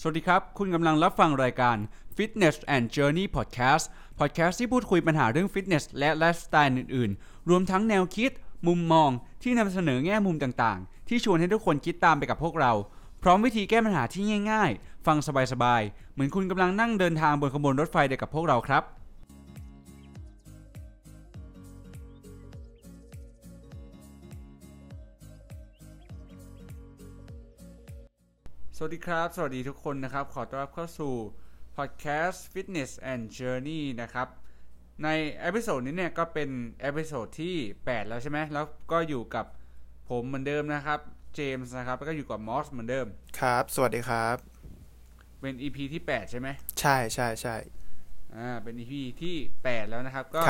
สวัสดีครับคุณกำลังรับฟังรายการ Fitness and Journey Podcast ที่พูดคุยปัญหาเรื่องฟิตเนสและไลฟ์สไตล์อื่นๆรวมทั้งแนวคิดมุมมองที่นำเสนอแง่มุมต่างๆที่ชวนให้ทุกคนคิดตามไปกับพวกเราพร้อมวิธีแก้ปัญหาที่ง่ายๆฟังสบายๆเหมือนคุณกำลังนั่งเดินทางบนขบวนรถไฟเดียวกับพวกเราครับสวัสดีครับสวัสดีทุกคนนะครับขอต้อนรับเข้าสู่ Podcast Fitness and Journey นะครับในเอพิโซดนี้เนี่ยก็เป็นเอพิโซดที่8แล้วใช่ไหมแล้วก็อยู่กับผมเหมือนเดิมนะครับเจมส์นะครับแล้วก็อยู่กับมอสเหมือนเดิมครับสวัสดีครับเป็น EP ที่8ใช่ไหมใช่ๆๆเป็น EP ที่8แล้วนะครับก็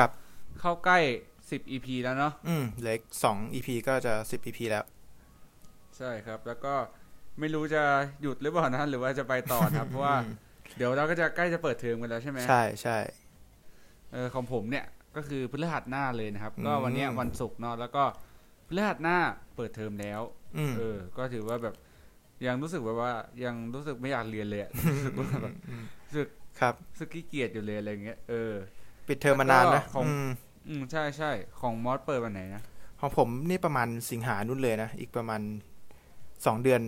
เข้าใกล้10 EP แล้วเนาะเหลือ2 EP ก็จะ10 EP แล้วใช่ครับแล้วก็ไม่รู้จะหยุดหรือเปล่านะหรือว่าจะไปต่อครับเพราะว่าเดี๋ยวเราก็จะใกล้จะเปิดเทอมกันแล้วใช่ไหมใช่ๆของผมเนี่ยก็คือพฤหัสหน้าเลยนะครับก็วันนี้วันศุกร์เนาะแล้วก็พฤหัสหน้าเปิดเทอมแล้วก็ถือว่าแบบยังรู้สึกแบบว่ายังรู้สึกไม่อยากเรียนเลยรู้สึกแบบรู้สึกขี้เกียจอยู่เลยอะไรเงี้ยปิดเทอมมานานนะใช่ใช่ของมอสเปิดวันไหนนะของผมนี่ประมาณสิงหานู่นเลยนะอีกประมาณ2 เดือน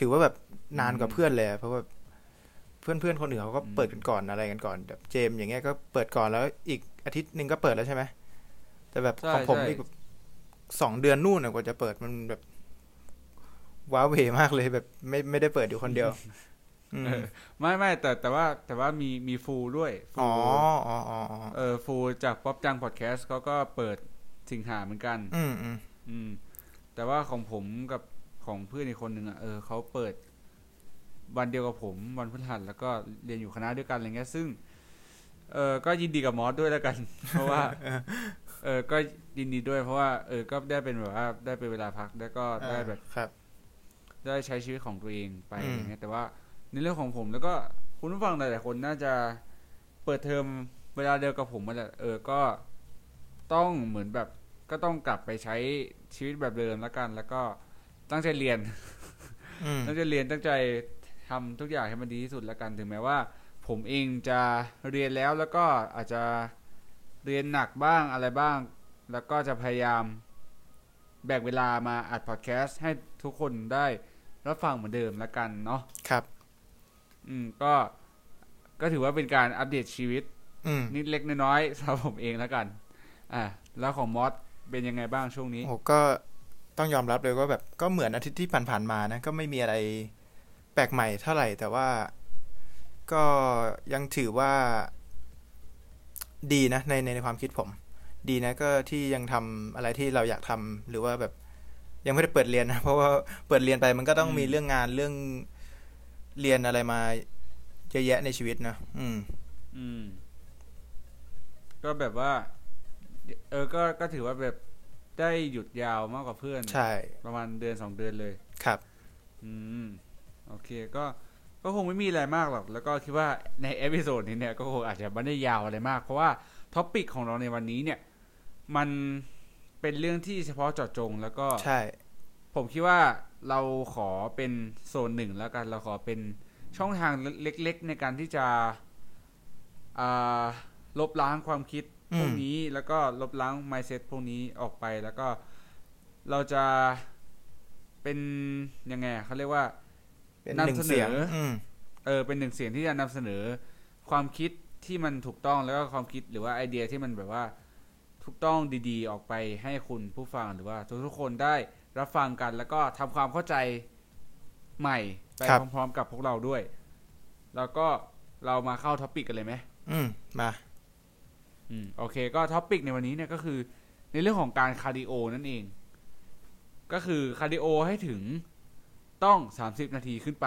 ถือว่าแบบนานกว่าเพื่อนเลยเพราะว่าเพื่อนๆคนอื่นเขาก็เปิดกันก่อนอะไรกันก่อนแบบเจมอย่างเงี้ยก็เปิดก่อนแล้วอีกอาทิตย์นึงก็เปิดแล้วใช่ไหมแต่แบบของผมอีก2 เดือนนู่นกว่าจะเปิดมันแบบว้าเหวมากเลยแบบไม่ได้เปิดอยู่คนเดียวไม่แต่ว่ามีฟูด้วยฟูจากป๊อปจังพอดแคสต์เขาก็เปิดสิงหาเหมือนกันแต่ว่าของผมกับของเพื่อนอีกคนนึงอ่ะเขาเปิดวันเดียวกับผมวันพฤหัสแล้วก็เรียนอยู่คณะด้วยกันอะไรเงี้ยซึ่งก็ยินดีกับมอสด้วยแล้วกันเพราะว่าก็ยินดีด้วยเพราะว่าก็ได้เป็นแบบว่าได้เป็นเวลาพักแล้วก็ได้แบบได้ใช้ชีวิตของตัวเองไปอะไรเงี้ยแต่ว่าในเรื่องของผมแล้วก็คุณผู้ฟังหลายๆคนน่าจะเปิดเทอมเวลาเดียวกับผมมาแหละก็ต้องเหมือนแบบก็ต้องกลับไปใช้ชีวิตแบบเดิมแล้วกันแล้วก็ตั้งใจเรียนตั้งใจทำทุกอย่างให้มันดีที่สุดแล้วกันถึงแม้ว่าผมเองจะเรียนแล้วแล้วก็อาจจะเรียนหนักบ้างอะไรบ้างแล้วก็จะพยายามแบ่งเวลามาอัดพอดแคสต์ให้ทุกคนได้รับฟังเหมือนเดิมแล้วกันเนาะครับก็ถือว่าเป็นการอัปเดตชีวิตนิดเล็กน้อยๆสำหรับผมเองแล้วกันแล้วของมอสเป็นยังไงบ้างช่วงนี้ก็ต้องยอมรับเลยว่าแบบก็เหมือนอาทิตย์ที่ผ่านๆมานะก็ไม่มีอะไรแปลกใหม่เท่าไหร่แต่ว่าก็ยังถือว่าดีนะในความคิดผมดีนะก็ที่ยังทำอะไรที่เราอยากทำหรือว่าแบบยังไม่ได้เปิดเรียนนะเพราะว่าเปิดเรียนไปมันก็ต้องมีเรื่องงานเรื่องเรียนอะไรมาเยอะแยะในชีวิตนะก็แบบว่าก็ถือว่าแบบได้หยุดยาวมากกว่าเพื่อนใช่ประมาณเดือน2 เดือนเลยครับโอเคก็คงไม่มีอะไรมากหรอกแล้วก็คิดว่าในเอพิโซดนี้เนี่ยก็คงอาจจะไม่ได้ยาวอะไรมากเพราะว่าท็อปิกของเราในวันนี้เนี่ยมันเป็นเรื่องที่เฉพาะเจาะจงแล้วก็ใช่ผมคิดว่าเราขอเป็นโซนหนึ่งแล้วกันเราขอเป็นช่องทางเล็กๆในการที่จะลบล้างความคิดพวกนี้แล้วก็ลบล้าง mindset พวกนี้ออกไปแล้วก็เราจะเป็นยังไงเขาเรียกว่าเป็นหนึ่งเสียงเป็นหนึ่งเสียงที่จะนำเสนอความคิดที่มันถูกต้องแล้วก็ความคิดหรือว่าไอเดียที่มันแบบว่าถูกต้องดีๆออกไปให้คุณผู้ฟังหรือว่าทุกคนได้รับฟังกันแล้วก็ทำความเข้าใจใหม่ไปพร้อมๆกับพวกเราด้วยแล้วก็เรามาเข้าท็อปิกกันเลยไหมมาโอเคก็ท็อปิกในวันนี้เนี่ยก็คือในเรื่องของการคาร์ดิโอนั่นเองก็คือคาร์ดิโอให้ถึงต้อง30 นาทีขึ้นไป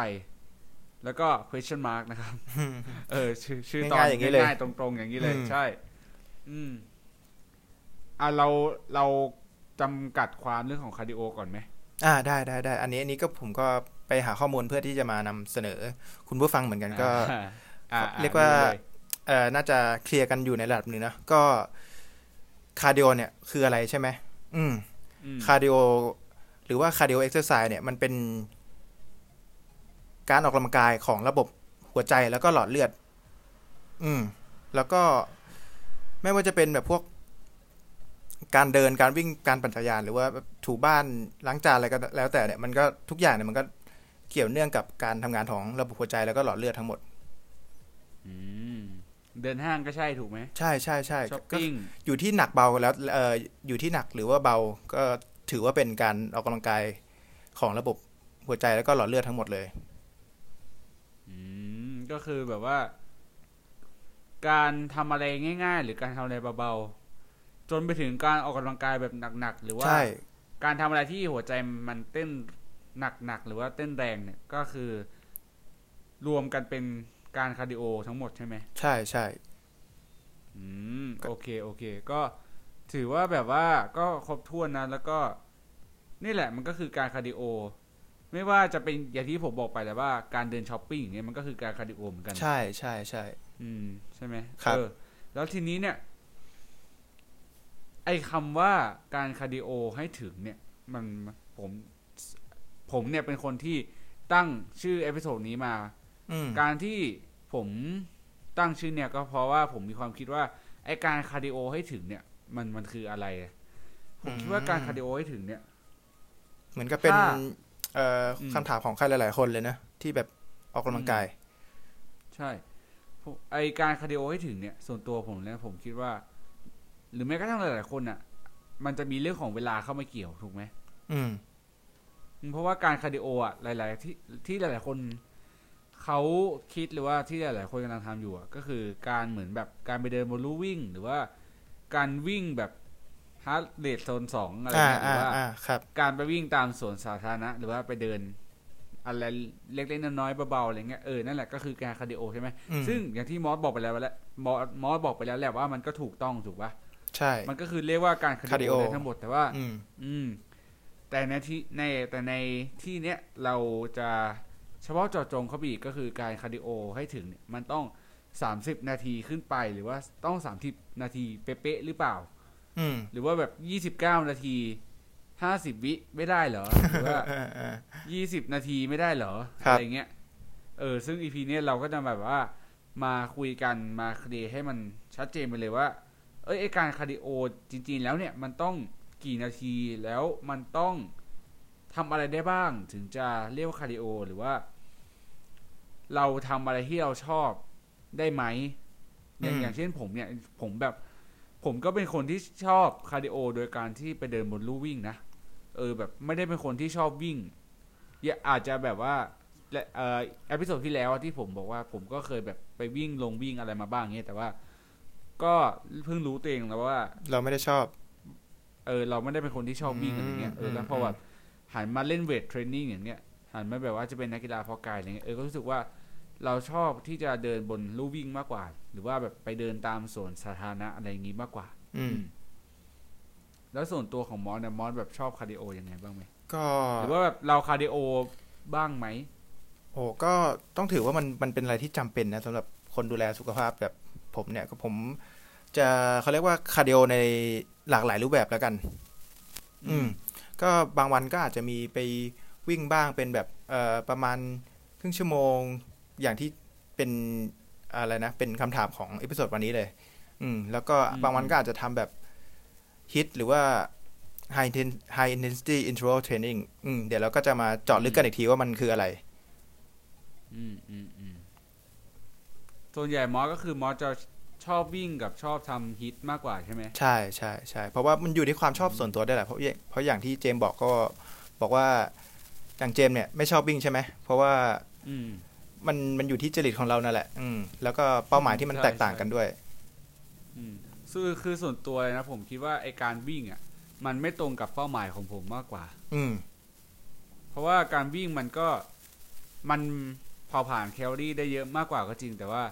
แล้วก็ question mark นะครับชื่อตอนง่ายๆตรงๆอย่างนี้เลยใช่เราจำกัดความเรื่องของคาร์ดิโอก่อนไหมได้อันนี้ก็ผมก็ไปหาข้อมูลเพื่อที่จะมานำเสนอคุณผู้ฟังเหมือนกันก็เรียกว่าน่าจะเคลียร์กันอยู่ในระดับหนึ่งนะก็คาร์ดิโอเนี่ยคืออะไรใช่ไหมคาร์ดิโอหรือว่าคาร์ดิโอเอ็กซ์ไซส์เนี่ยมันเป็น การออกกำลังกายของระบบหัวใจแล้วก็หลอดเลือดแล้วก็ไม่ว่าจะเป็นแบบพวกการเดินการวิ่งการปั่นจักรยานหรือว่าถูบ้านล้างจานอะไรก็แล้วแต่เนี่ยมันก็ทุกอย่างเนี่ยมันก็เกี่ยวเนื่องกับการทำงานของระบบหัวใจแล้วก็หลอดเลือดทั้งหมดเดินห้างก็ใช่ถูกไหมใช่ใช่ใช่ช้อปปิ้งอยู่ที่หนักเบาแล้วอยู่ที่หนักหรือว่าเบาก็ถือว่าเป็นการออกกำลังกายของระบบหัวใจแล้วก็หลอดเลือดทั้งหมดเลยก็คือแบบว่าการทำอะไรง่ายๆหรือการทำอะไรเบาๆจนไปถึงการออกกำลังกายแบบหนักๆหรือว่าการทำอะไรที่หัวใจมันเต้นหนักๆหรือว่าเต้นแรงเนี่ยก็คือรวมกันเป็นการคาร์ดิโอทั้งหมดใช่ไหมใช่ใช่โอเคโอเคก็ถือว่าแบบว่าก็ครบถ้วนนะแล้วก็นี่แหละมันก็คือการคาร์ดิโอไม่ว่าจะเป็นอย่างที่ผมบอกไปแล้วว่าการเดินช้อปปิ้งอย่างเงี้ยมันก็คือการคาร์ดิโอเหมือนกันใช่ใช่ใช่ใช่ไหมครับแล้วทีนี้เนี่ยไอ้คำว่าการคาร์ดิโอให้ถึงเนี่ยมันผมเนี่ยเป็นคนที่ตั้งชื่อเอพิโซดนี้มาการที่ผมตั้งชื่อเนี่ยก็เพราะว่าผมมีความคิดว่าไอ้การคาร์ดิโอให้ถึงเนี่ยมันคืออะไรผมคิดว่าการคาร์ดิโอให้ถึงเนี่ยเหมือนกับเป็นคำถามของใครหลายๆคนเลยนะที่แบบออกกำลังกายใช่ไอ้การคาร์ดิโอให้ถึงเนี่ยส่วนตัวผมแล้วผมคิดว่าหรือแม้กระทั่งหลายๆคนอ่ะมันจะมีเรื่องของเวลาเข้ามาเกี่ยวถูกไหมเพราะว่าการคาร์ดิโออ่ะหลายๆที่หลายๆคนเขาคิดหรือว่าที่หลายๆคนกำลังทำอยู่ก็คือการเหมือนแบบการไปเดินบนลู่วิ่งหรือว่าการวิ่งแบบฮาร์ทเรทโซน2อะไรอย่างเงี้ยหรือว่าการไปวิ่งตามสวนสาธารณะหรือว่าไปเดินอะไรเล็กๆน้อยๆเบาๆอะไรเงี้ยนั่นแหละก็คือการคาร์ดิโอใช่ไหมซึ่งอย่างที่มอสบอกไปแล้วมอสบอกไปแล้วแหละว่ามันก็ถูกต้องถูกป่ะใช่มันก็คือเรียกว่าการคาร์ดิโอทั้งหมดแต่ว่าแต่ในที่เนี้ยเราจะเฉพาะเจาะจงเข้าไปอีกก็คือการคาร์ดิโอให้ถึงเนี่ยมันต้อง30นาทีขึ้นไปหรือว่าต้อง30นาทีเป๊ะๆหรือเปล่าหรือว่าแบบ29นาที50วิไม่ได้เหรอหรือว่า20นาทีไม่ได้เหรออะไรเงี้ยซึ่ง EP เนี้ยเราก็จะแบบว่ามาคุยกันมาเคลียร์ให้มันชัดเจนไปเลยว่าไอ้การคาร์ดิโอจริงๆแล้วเนี่ยมันต้องกี่นาทีแล้วมันต้องทำอะไรได้บ้างถึงจะเรียกว่าคาร์ดิโอหรือว่าเราทำอะไรที่เราชอบได้ไหมอย่างเช่นผมเนี่ยผมก็เป็นคนที่ชอบคาร์ดิโอโดยการที่ไปเดินบนลู่วิ่งนะแบบไม่ได้เป็นคนที่ชอบวิ่งอาจจะแบบว่าเอพิโซดที่แล้วที่ผมบอกว่าผมก็เคยแบบไปวิ่งลงวิ่งอะไรมาบ้างเงี้ยแต่ว่าก็เพิ่งรู้ตัวเองแล้วว่าเราไม่ได้ชอบเราไม่ได้เป็นคนที่ชอบวิ่งอะไรเงี้ยแล้วพอแบบหันมาเล่นเวทเทรนนิ่งอย่างเงี้ยหันมาแบบว่าจะเป็นนักกีฬาพอกายอะไรเงี้ยก็รู้สึกว่าเราชอบที่จะเดินบนลู่วิ่งมากกว่าหรือว่าแบบไปเดินตามสวนสาธารณะอะไรอย่างงี้มากกว่าแล้วส่วนตัวของมอสเนี่ยมอสแบบชอบคาร์ดิโอยังไงบ้างไหมก็หรือว่าแบบเราคาร์ดิโอบ้างไหมก็ต้องถือว่ามันเป็นอะไรที่จำเป็นนะสำหรับคนดูแลสุขภาพแบบผมเนี่ยก็ผมจะเขาเรียกว่าคาร์ดิโอในหลากหลายรูปแบบแล้วกันก็บางวันก็อาจจะมีไปวิ่งบ้างเป็นแบบประมาณครึ่งชั่วโมงอย่างที่เป็นอะไรนะเป็นคำถามของเอพิโซดวันนี้เลยแล้วก็บางวันก็อาจจะทำแบบฮิตหรือว่า high intensity interval training เดี๋ยวเราก็จะมาเจาะลึกกันอีกทีว่ามันคืออะไรส่วนใหญ่มอสก็คือมอสจะชอบวิ่งกับชอบทำฮิตมากกว่าใช่ไหมใช่ใช่ใช่เพราะว่ามันอยู่ที่ความชอบส่วนตัวได้แหละเพราะอย่างที่เจมบอกก็บอกว่าอย่างเจมเนี่ยไม่ชอบวิ่งใช่ไหมเพราะว่ามันอยู่ที่จริตของเรานั่นแหละแล้วก็เป้าหมายที่มันแตกต่างกันด้วยคือส่วนตัวเลยนะผมคิดว่าไอการวิ่งอ่ะมันไม่ตรงกับเป้าหมายของผมมากกว่าเพราะว่าการวิ่งมันก็มันพอผ่านแคลอรี่ได้เยอะมากกว่าก็จริงแต่ว่า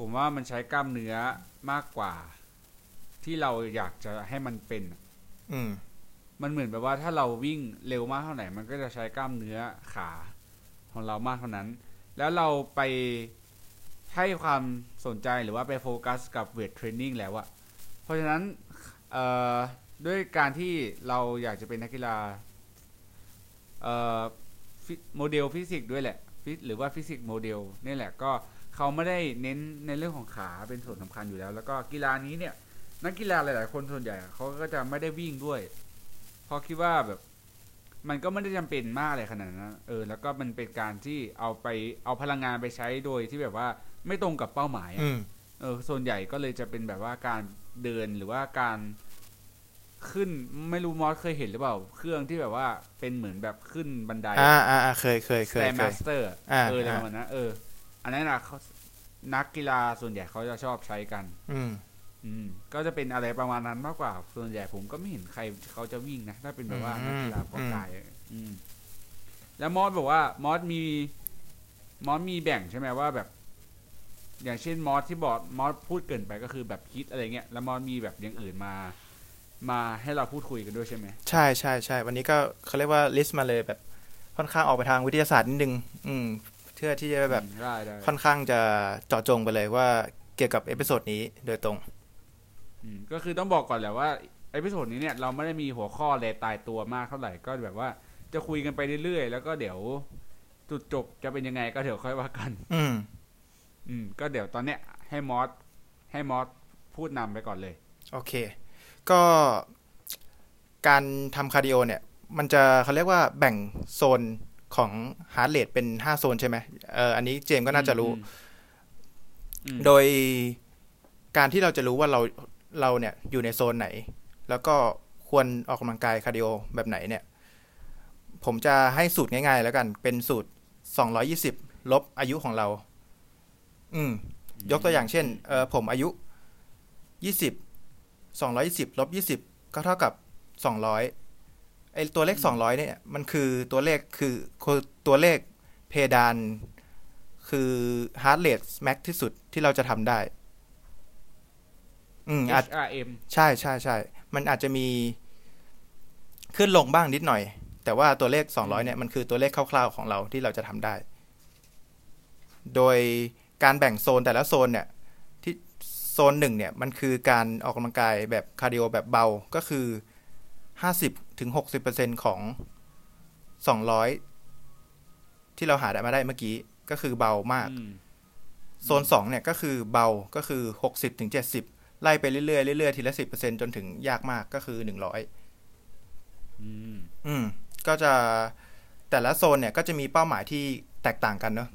ผมว่ามันใช้กล้ามเนื้อมากกว่าที่เราอยากจะให้มันเป็นมันเหมือนแบบว่าถ้าเราวิ่งเร็วมากเท่าไหร่มันก็จะใช้กล้ามเนื้อขาของเรามากเท่านั้นแล้วเราไปให้ความสนใจหรือว่าไปโฟกัสกับเวทเทรนนิ่งแล้วอะเพราะฉะนั้นด้วยการที่เราอยากจะเป็นนักกีฬาโมเดลฟิสิกส์ด้วยแหละ หรือว่าฟิสิกส์โมเดลนี่แหละก็เขาไม่ได้เน้นในเรื่องของขาเป็นส่วนสำคัญอยู่แล้วแล้วก็กีฬานี้เนี่ยนักกีฬาหลายๆคนส่วนใหญ่เขาก็จะไม่ได้วิ่งด้วยเพราะคิดว่าแบบมันก็ไม่ได้จำเป็นมากเลยขนาดนั้นแล้วก็มันเป็นการที่เอาพลังงานไปใช้โดยที่แบบว่าไม่ตรงกับเป้าหมายส่วนใหญ่ก็เลยจะเป็นแบบว่าการเดินหรือว่าการขึ้นไม่รู้มอสเคยเห็นหรือเปล่าเครื่องที่แบบว่าเป็นเหมือนแบบขึ้นบันไดเคยสแตนมาสเตอร์อะไรประมาณนั้นอันนั้นนะนักกีฬาส่วนใหญ่เขาจะชอบใช้กันก็จะเป็นอะไรประมาณนั้นมากกว่าส่วนใหญ่ผมก็ไม่เห็นใครเขาจะวิ่งนะถ้าเป็นแบบว่านักกีฬาออกกำลังกายแล้วมอสบอกว่ามอสมีแบ่งใช่ไหมว่าแบบอย่างเช่นมอสที่บอกมอสพูดเกินไปก็คือแบบคิดอะไรเงี้ยแล้วมอสมีแบบอย่างอื่นมาให้เราพูดคุยกันด้วยใช่ไหมใช่วันนี้ก็เขาเรียกว่าลิสต์มาเลยแบบค่อนข้างออกไปทางวิทยาศาสตร์นิดนึงเพื่อที่จะแบบค่อนข้างจะเจาะจงไปเลยว่าเกี่ยวกับเอพิโซดนี้โดยตรงก็คือต้องบอกก่อนแหละว่าเอพิโซดนี้เนี่ยเราไม่ได้มีหัวข้ออะไรตายตัวมากเท่าไหร่ก็แบบว่าจะคุยกันไปเรื่อยๆแล้วก็เดี๋ยวจุดจบจะเป็นยังไงก็เดี๋ยวค่อยว่ากันก็เดี๋ยวตอนเนี้ยให้มอสพูดนำไปก่อนเลยโอเคก็การทำคาร์ดิโอเนี่ยมันจะเขาเรียกว่าแบ่งโซนของฮาร์ทเรทเป็น5โซนใช่ไหมอันนี้เจมก็น่าจะรู้โดยการที่เราจะรู้ว่าเราเนี่ยอยู่ในโซนไหนแล้วก็ควรออกกำลังกายคาร์ดิโอแบบไหนเนี่ยผมจะให้สูตรง่ายๆแล้วกันเป็นสูตร220ลบอายุของเรายกตัวอย่างเช่นผมอายุ20 220ลบ20ก็เท่ากับ200ไอ้ตัวเลข200เนี่ยมันคือตัวเลขเพดานคือฮาร์ทเรทแม็กที่สุดที่เราจะทำได้HRM ใช่มันอาจจะมีขึ้นลงบ้างนิดหน่อยแต่ว่าตัวเลข200เนี่ยมันคือตัวเลขคร่าวๆของเราที่เราจะทำได้โดยการแบ่งโซนแต่ละโซนเนี่ยที่โซน1เนี่ยมันคือการออกกำลังกายแบบคาร์ดิโอแบบเบาก็คือ 50-60% ของ200ที่เราหาได้มาได้เมื่อกี้ก็คือเบามากโซน2เนี่ยก็คือเบาก็คือ 60-70ไล่ไปเรื่อยๆทีละ 10% จนถึงยากมากก็คือ100ก็จะแต่ละโซนเนี่ยก็จะมีเป้าหมายที่แตกต่างกันเนอะ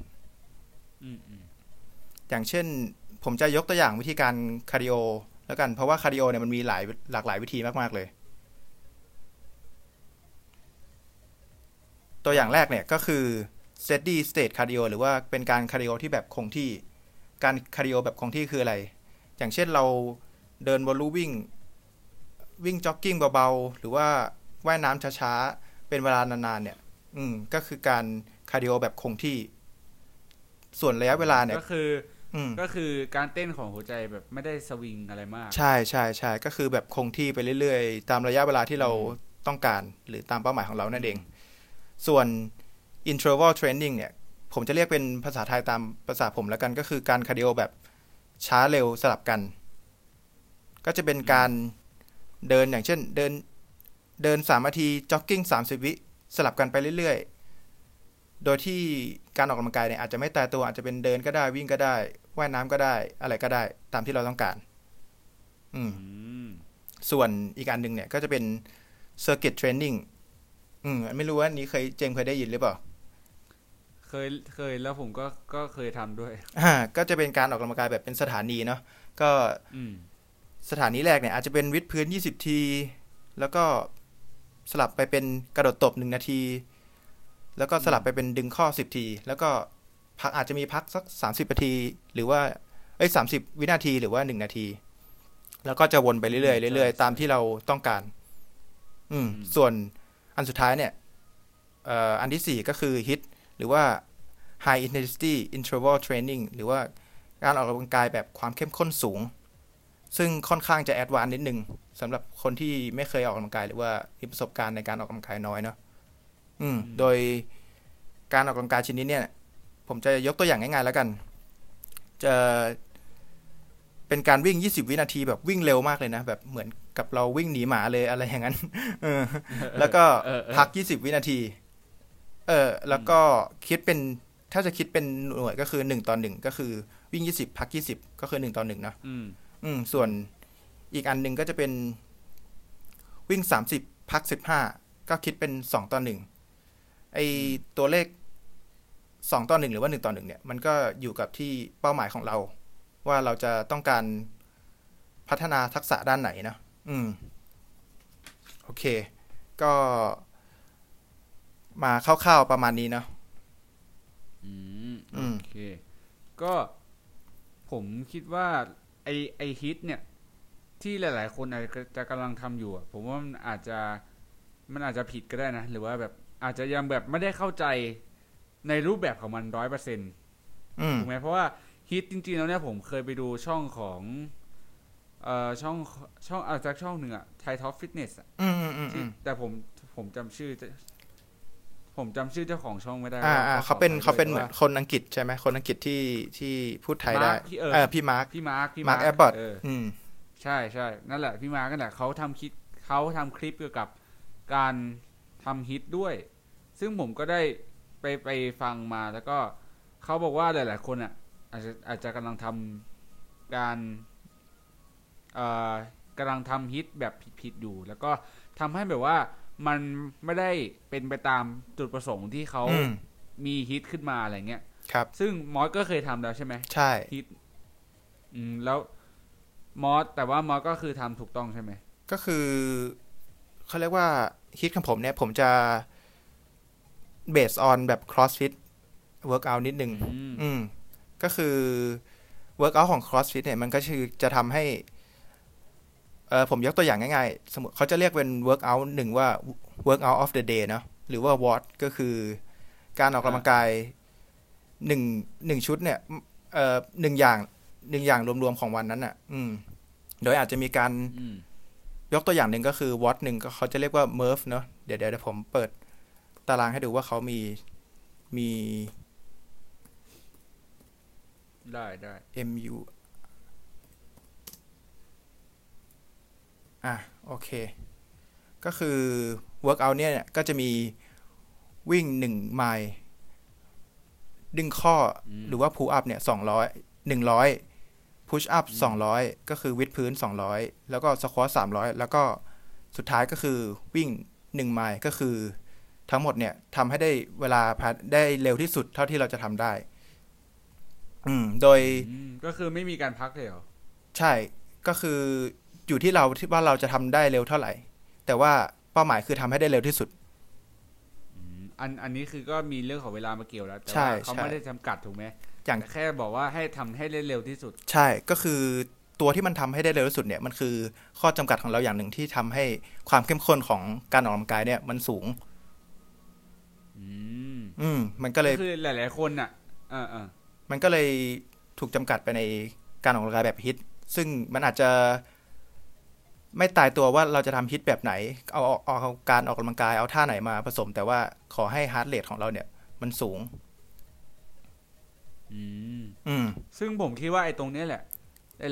อย่างเช่นผมจะยกตัวอย่างวิธีการคาร์ดิโอแล้วกันเพราะว่าคาร์ดิโอเนี่ยมันมีหลากหลายวิธีมากๆเลยตัวอย่างแรกเนี่ยก็คือ steady state cardio หรือว่าเป็นการคาร์ดิโอที่แบบคงที่การคาร์ดิโอแบบคงที่คืออะไรอย่างเช่นเราเดินบนลู่วิ่งจ็อกกิ้งเบาๆหรือว่าว่ายน้ำช้าๆเป็นเวลานานๆเนี่ยก็คือการคาร์ดิโอแบบคงที่ส่วนระยะเวลาเนี่ยก็คือการเต้นของหัวใจแบบไม่ได้สวิงอะไรมากใช่ก็คือแบบคงที่ไปเรื่อยๆตามระยะเวลาที่เราต้องการหรือตามเป้าหมายของเรานั่นเองส่วน interval training เนี่ยผมจะเรียกเป็นภาษาไทยตามภาษาผมแล้วกันก็คือการคาร์ดิโอแบบช้าเร็วสลับกันก็จะเป็นการเดินอย่างเช่นเดิน3นาทีจ็อกกิ้ง30วิสลับกันไปเรื่อยๆโดยที่การออกกำลังกายเนี่ยอาจจะไม่ตายตัวอาจจะเป็นเดินก็ได้วิ่งก็ได้ว่ายน้ำก็ได้อะไรก็ได้ตามที่เราต้องการส่วนอีกอันนึงเนี่ยก็จะเป็น circuit training ไม่รู้ว่านี้เคยได้ยินหรือเปล่าเคยแล้วผมก็เคยทำด้วยก็จะเป็นการออกกำลังกายแบบเป็นสถานีเนาะก็สถานีแรกเนี่ยอาจจะเป็นวิดพื้น20ทีแล้วก็สลับไปเป็นกระโดดตบ1นาทีแล้วก็สลับไปเป็นดึงข้อ10ทีแล้วก็พักอาจจะมีพักสัก30นาทีหรือว่า30วินาทีหรือว่า1นาทีแล้วก็จะวนไปเรื่อยๆเรื่อยๆตามที่เราต้องการส่วนอันสุดท้ายเนี่ยอันที่4ก็คือฮิตหรือว่า high intensity interval training หรือว่าการออกกำลังกายแบบความเข้มข้นสูงซึ่งค่อนข้างจะแอดวานซ์นิดนึงสำหรับคนที่ไม่เคยออกกำลังกายหรือว่ามีประสบการณ์ในการออกกำลังกายน้อยเนาะโดยการออกกำลังกายชนิดนี้เนี่ยผมจะยกตัวอย่างง่ายๆแล้วกันจะเป็นการวิ่ง20วินาทีแบบวิ่งเร็วมากเลยนะแบบเหมือนกับเราวิ่งหนีหมาเลยอะไรอย่างนั้นแล้วก็พัก20วินาทีแล้วก็คิดเป็น ถ้าจะคิดเป็นหน่วยก็คือ1ต่อ1ก็คือวิ่ง20พัก20ก็คือ1ต่อ1นะส่วนอีกอันนึงก็จะเป็นวิ่ง30พัก15ก็คิดเป็น2ต่อ1ไอ้ตัวเลข2ต่อ1หรือว่า1ต่อ1เนี่ยมันก็อยู่กับที่เป้าหมายของเราว่าเราจะต้องการพัฒนาทักษะด้านไหนนะโอเคก็มาคร่าวๆประมาณนี้เนาะโอเคก็ผมคิดว่าไอฮิตเนี่ยที่หลายๆคนอาจจะกำลังทำอยู่ผมว่ามันอาจจะผิดก็ได้นะหรือว่าแบบอาจจะยังแบบไม่ได้เข้าใจในรูปแบบของมัน 100% ถูกไหมเพราะว่าฮิตจริงๆแล้วเนี่ยผมเคยไปดูช่องของช่องอาจจะช่องหนึ่งอะ Thai Top Fitness อะแต่ผมจำชื่อเจ้าของช่องไม่ได้เขาเป็นเหมือนคนอังกฤษใช่ไหมคนอังกฤษที่พูดไทยได้พี่มาร์คแอปเปิลใช่ใช่นั่นแหละพี่มาร์คนั่นแหละเขาทำคลิปเกี่ยวกับการทำฮิตด้วยซึ่งผมก็ได้ไปฟังมาแล้วก็เขาบอกว่าหลายๆคนอ่ะอาจจะกำลังทำการกำลังทำฮิตแบบผิดๆอยู่แล้วก็ทำให้แบบว่ามันไม่ได้เป็นไปตามจุดประสงค์ที่เขามีฮิตขึ้นมาอะไรเงี้ยครับซึ่งมอสก็เคยทำแล้วใช่ไหมใช่ฮิตแล้วมอสแต่ว่ามอสก็คือทำถูกต้องใช่ไหมก็คือเขาเรียกว่าฮิตของผมเนี่ยผมจะเบสออนแบบ CrossFit workout นิดนึงก็คือ workout ของ CrossFit เนี่ยมันก็คือจะทำให้ผมยกตัวอย่างง่ายๆสมมุติเขาจะเรียกเป็น workout 1ว่า workout of the day เนาะหรือว่า WOD ก็คือการออกกำลังกาย1ชุดเนี่ย1อย่างรวมๆของวันนั้นน่ะโดยอาจจะมีการยกตัวอย่างหนึ่งก็คือ WOD 1ก็เขาจะเรียกว่า MERV เนาะเดี๋ยวผมเปิดตารางให้ดูว่าเขามีได้ MU อ่ะโอเคก็คือ workout เนี่ยก็จะมีวิ่ง1ไมล์ดึงข้อหรือว่า pull up เนี่ย200 100 push up 200ก็คือวิดพื้น200แล้วก็ squat 300แล้วก็สุดท้ายก็คือวิ่ง1ไมล์ก็คือทั้งหมดเนี่ยทำให้ได้เวลาได้เร็วที่สุดเท่าที่เราจะทำได้โดยก็คือไม่มีการพักเลยเหรอใช่ก็คืออยู่ที่เราที่ว่าเราจะทำได้เร็วเท่าไหร่แต่ว่าเป้าหมายคือทำให้ได้เร็วที่สุดอันนี้คือก็มีเรื่องของเวลามาเกี่ยวแล้วแต่ว่าเขาไม่ได้จำกัดถูกไหมอย่างแค่บอกว่าให้ทำให้ได้เร็วที่สุดใช่ก็คือตัวที่มันทำให้ได้เร็วที่สุดเนี่ยมันคือข้อจำกัดของเราอย่างหนึ่งที่ทำให้ความเข้มข้นของการออกกำลังกายเนี่ยมันสูงมันก็เลยคือหลายๆคนน่ะมันก็เลยถูกจำกัดไปในการออกกำลังกายแบบฮิตซึ่งมันอาจจะไม่ตายตัวว่าเราจะทำฮิตแบบไหนเอาการออกกำลังกายเอาท่าไหนมาผสมแต่ว่าขอให้ฮาร์ทเรทของเราเนี่ยมันสูงซึ่งผมคิดว่าไอ้ตรงนี้แหละ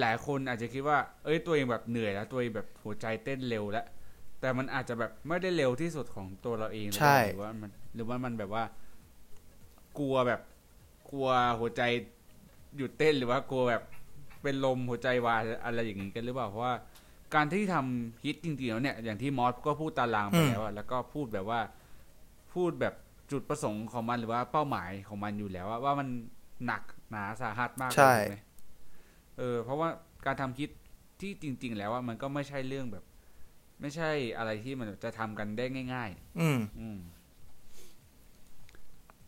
หลายๆคนอาจจะคิดว่าเอ้ยตัวเองแบบเหนื่อยแล้วตัวเองแบบหัวใจเต้นเร็วแล้วแต่มันอาจจะแบบไม่ได้เร็วที่สุดของตัวเราเองหรือว่ามันแบบว่ากลัวแบบกลัวหัวใจหยุดเต้นหรือว่ากลัวแบบเป็นลมหัวใจวายอะไรอย่างนี้กันหรือเปล่าเพราะว่าการที่ทำฮิตจริงๆแล้วเนี่ยอย่างที่มอสก็พูดตารางไปแล้วแล้วก็พูดแบบจุดประสงค์ของมันหรือว่าเป้าหมายของมันอยู่แล้วว่ามันหนักหนาสาหัสมากใช่ไหมเพราะว่าการทำฮิตที่จริงๆแล้วมันก็ไม่ใช่เรื่องแบบไม่ใช่อะไรที่มันจะทำกันได้ง่ายๆ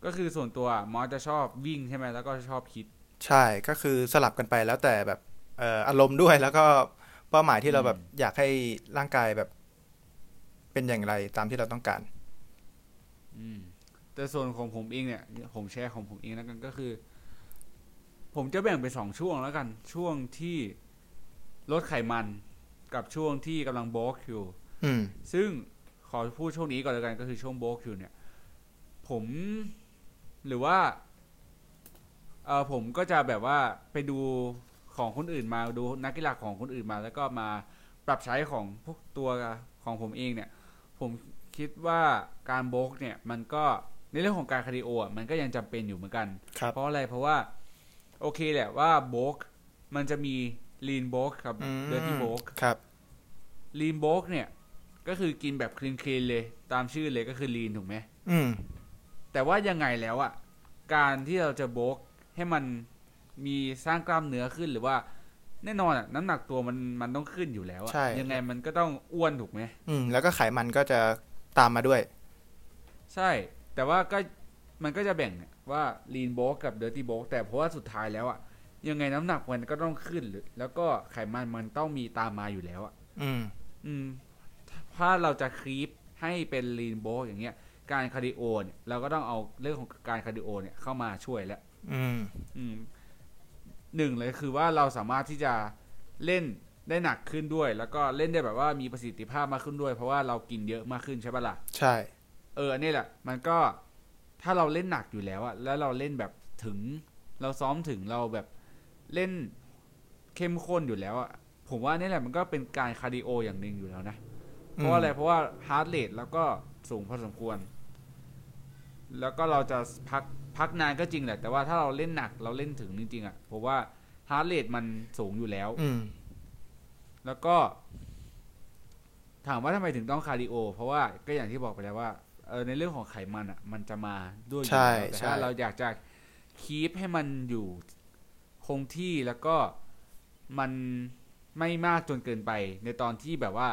ก็คือส่วนตัวมอสจะชอบวิ่งใช่ไหมแล้วก็ชอบฮิตใช่ก็คือสลับกันไปแล้วแต่แบบอารมณ์ด้วยแล้วก็เป้าหมายที่เราแบบอยากให้ร่างกายแบบเป็นอย่างไรตามที่เราต้องการแต่ส่วนของผมเองเนี่ยผมแชร์ของผมเองแล้วกันก็คือผมจะแบ่งเป็น2ช่วงแล้วกันช่วงที่ลดไขมันกับช่วงที่กำลังโบกอยู่ซึ่งขอพูดช่วงนี้ก่อนแล้วกันก็คือช่วงโบกอยู่เนี่ยผมหรือว่าผมก็จะแบบว่าไปดูของคนอื่นมาดูนักกีฬาของคนอื่นมาแล้วก็มาปรับใช้ของพวกตัวของผมเองเนี่ยผมคิดว่าการโบกเนี่ยมันก็ ในเรื่องของการคาร์ดิโออ่ะมันก็ยังจำเป็นอยู่เหมือนกันเพราะอะไรเพราะว่าโอเคแหละว่าโบกมันจะมีลีนโบกกับเดอร์ตี้โบกลีนโบกเนี่ยก็คือกินแบบคลีนเลยตามชื่อเลยก็คือลีนถูกไหมแต่ว่ายังไงแล้วอ่ะการที่เราจะโบกให้มันมีสร้างกล้ามเนื้อขึ้นหรือว่าแน่นอนอ่ะน้ำหนักตัวมันต้องขึ้นอยู่แล้วอ่ะยังไงมันก็ต้องอ้วนถูกไหมแล้วก็ไขมันก็จะตามมาด้วยใช่แต่ว่าก็มันก็จะแบ่งว่า lean bulk กับ dirty bulk แต่เพราะว่าสุดท้ายแล้วอ่ะยังไงน้ำหนักมันก็ต้องขึ้นแล้วก็ไขมันมันต้องมีตามมาอยู่แล้วอ่ะถ้าเราจะคีปให้เป็น lean bulk อย่างเงี้ยการคาร์ดิโอเนี่ยเราก็ต้องเอาเรื่องของการคาร์ดิโอเนี่ยเข้ามาช่วยแล้วหนึ่งเลยคือว่าเราสามารถที่จะเล่นได้หนักขึ้นด้วยแล้วก็เล่นได้แบบว่ามีประสิทธิภาพมากขึ้นด้วยเพราะว่าเรากินเยอะมากขึ้นใช่ป่ะล่ะใช่อันนี้แหละมันก็ถ้าเราเล่นหนักอยู่แล้วอะแล้วเราเล่นแบบถึงเราซ้อมถึงเราแบบเล่นเข้มข้นอยู่แล้วอะผมว่านี่แหละมันก็เป็นการคาร์ดิโออย่างนึงอยู่แล้วนะเพราะอะไรเพราะว่าฮาร์ทเรทแล้วก็สูงพอสมควรแล้วก็เราจะพักนานก็จริงแหละแต่ว่าถ้าเราเล่นหนักเราเล่นถึงจริงๆอะเพราะว่าฮาร์ทเรทมันสูงอยู่แล้วแล้วก็ถามว่าทำไมถึงต้องคาร์ดิโอเพราะว่าก็อย่างที่บอกไปแล้วว่าในเรื่องของไขมันอ่ะมันจะมาด้วยอยู่แล้วแต่ถ้าเราอยากจะคีปให้มันอยู่คงที่แล้วก็มันไม่มากจนเกินไปในตอนที่แบบว่า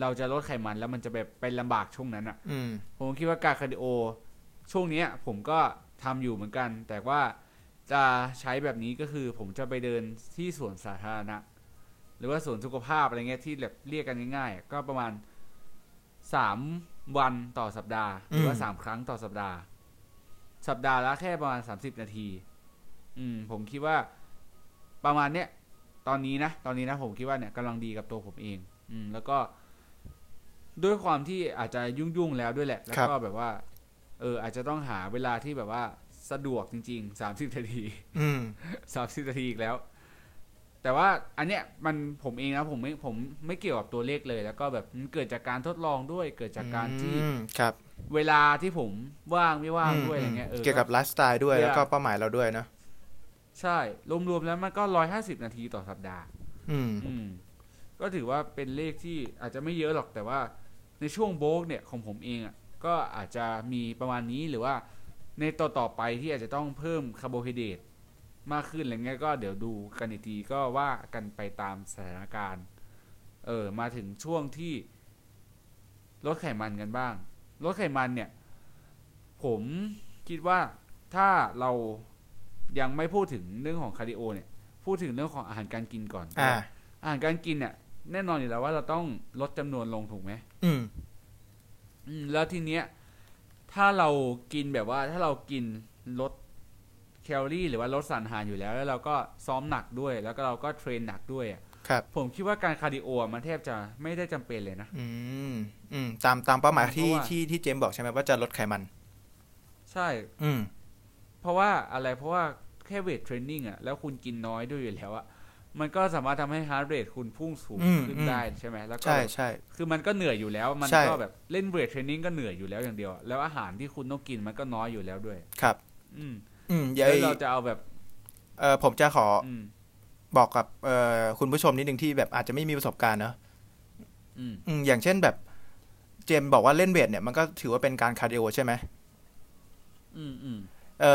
เราจะลดไขมันแล้วมันจะแบบไปลำบากช่วงนั้นอ่ะผมคิดว่าการคาร์ดิโอช่วงนี้ผมก็ทำอยู่เหมือนกันแต่ว่าจะใช้แบบนี้ก็คือผมจะไปเดินที่สวนสาธารณะหรือว่าสวนสุขภาพอะไรเงี้ยที่แบบเรียกกันง่ายๆก็ประมาณ3วันต่อสัปดาห์หรือว่า3ครั้งต่อสัปดาห์ละแค่ประมาณ30นาทีผมคิดว่าประมาณเนี้ยตอนนี้นะผมคิดว่าเนี่ยกำลังดีกับตัวผมเองแล้วก็ด้วยความที่อาจจะยุ่งๆแล้วด้วยแหละแล้วก็แบบว่าอาจจะต้องหาเวลาที่แบบว่าสะดวกจริงๆ30นาที30นาทีอีกแล้วแต่ว่าอันเนี้ยมันผมเองนะผมไม่เกี่ยวกับตัวเลขเลยแล้วก็แบบเกิดจากการทดลองด้วยเกิดจากการที่เวลาที่ผมว่างไม่ว่างด้วยอะไรเงี้ยเกี่ยวกับไลฟ์สไตล์ด้วยแล้วก็เป้าหมายเราด้วยเนาะใช่รวมๆแล้วมันก็150นาทีต่อสัปดาห์ก็ถือว่าเป็นเลขที่อาจจะไม่เยอะหรอกแต่ว่าในช่วงโบกเนี่ยของผมเองอ่ะก็อาจจะมีประมาณนี้หรือว่าในต่อไปที่อาจจะต้องเพิ่มคาร์โบไฮเดรตมากขึ้นอะไรเงี้ยก็เดี๋ยวดูกันอีกทีก็ว่ากันไปตามสถานการณ์มาถึงช่วงที่ลดไขมันกันบ้างลดไขมันเนี่ยผมคิดว่าถ้าเรายังไม่พูดถึงเรื่องของคาร์ดิโอเนี่ยพูดถึงเรื่องของอาหารการกินก่อนอาหารการกินเนี่ยแน่นอนอยู่แล้วว่าเราต้องลดจำนวนลงถูกไหมแล้วทีเนี้ยถ้าเรากินแบบว่าถ้าเรากินลดแคลอรี่หรือว่าลดสารอาหารอยู่แล้วเราก็ซ้อมหนักด้วยแล้วก็เราก็เทรนหนักด้วยผมคิดว่าการคาร์ดิโอมันแทบจะไม่ได้จำเป็นเลยนะตามเป้าหมายที่เจมบอกใช่ไหมว่าจะลดไขมันใช่เพราะว่าอะไรเพราะว่าแค่เวทเทรนนิ่งอ่ะแล้วคุณกินน้อยด้วยอยู่แล้วอ่ะมันก็สามารถทำให้ฮาร์ทเรทคุณพุ่งสูงขึ้นได้ใช่ไหมแล้วก็ใช่คือมันก็เหนื่อยอยู่แล้วมันก็แบบเล่นเวทเทรนนิ่งก็เหนื่อยอยู่แล้วอย่างเดียวแล้วอาหารที่คุณต้องกินมันก็น้อยอยู่แล้วด้วยครับแล้วเราจะเอาแบบผมจะขอบอกกับคุณผู้ชมนิดนึงที่แบบอาจจะไม่มีประสบการณ์เนอะอย่างเช่นแบบเจมบอกว่าเล่นเวทเนี่ยมันก็ถือว่าเป็นการคาร์ดิโอใช่ไหม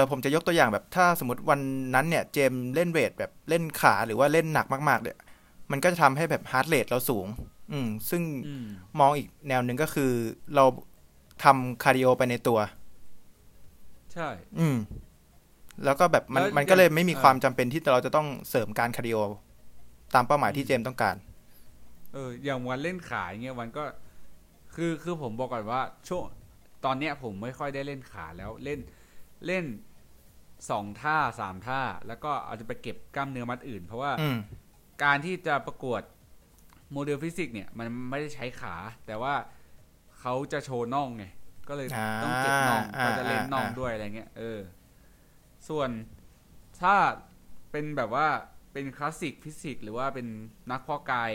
ผมจะยกตัวอย่างแบบถ้าสมมติวันนั้นเนี่ยเจมเล่นเวทแบบเล่นขาหรือว่าเล่นหนักมากๆเนี่ยมันก็จะทำให้แบบฮาร์ทเรทเราสูงซึ่งมองอีกแนวนึงก็คือเราทำคาร์ดิโอไปในตัวใช่แล้วก็แบบมันก็เลยไม่มีความจำเป็นที่เราจะต้องเสริมการคาร์ดิโอตามเป้าหมายที่เจมต้องการอย่างวันเล่นขาอย่างเงี้ยวันก็คือผมบอกก่อนว่าช่วงตอนเนี้ยผมไม่ค่อยได้เล่นขาแล้วเล่น2ท่า3ท่าแล้วก็อาจจะไปเก็บกล้ามเนื้อมัดอื่นเพราะว่าการที่จะประกวดโมเดลฟิสิกส์เนี่ยมันไม่ได้ใช้ขาแต่ว่าเขาจะโชว์น่องไงก็เลยต้องเก็บน่องก็จะเล่นน่องด้วยอะไรเงี้ยส่วนถ้าเป็นแบบว่าเป็นคลาสสิกฟิสิกส์หรือว่าเป็นนักเพาะกาย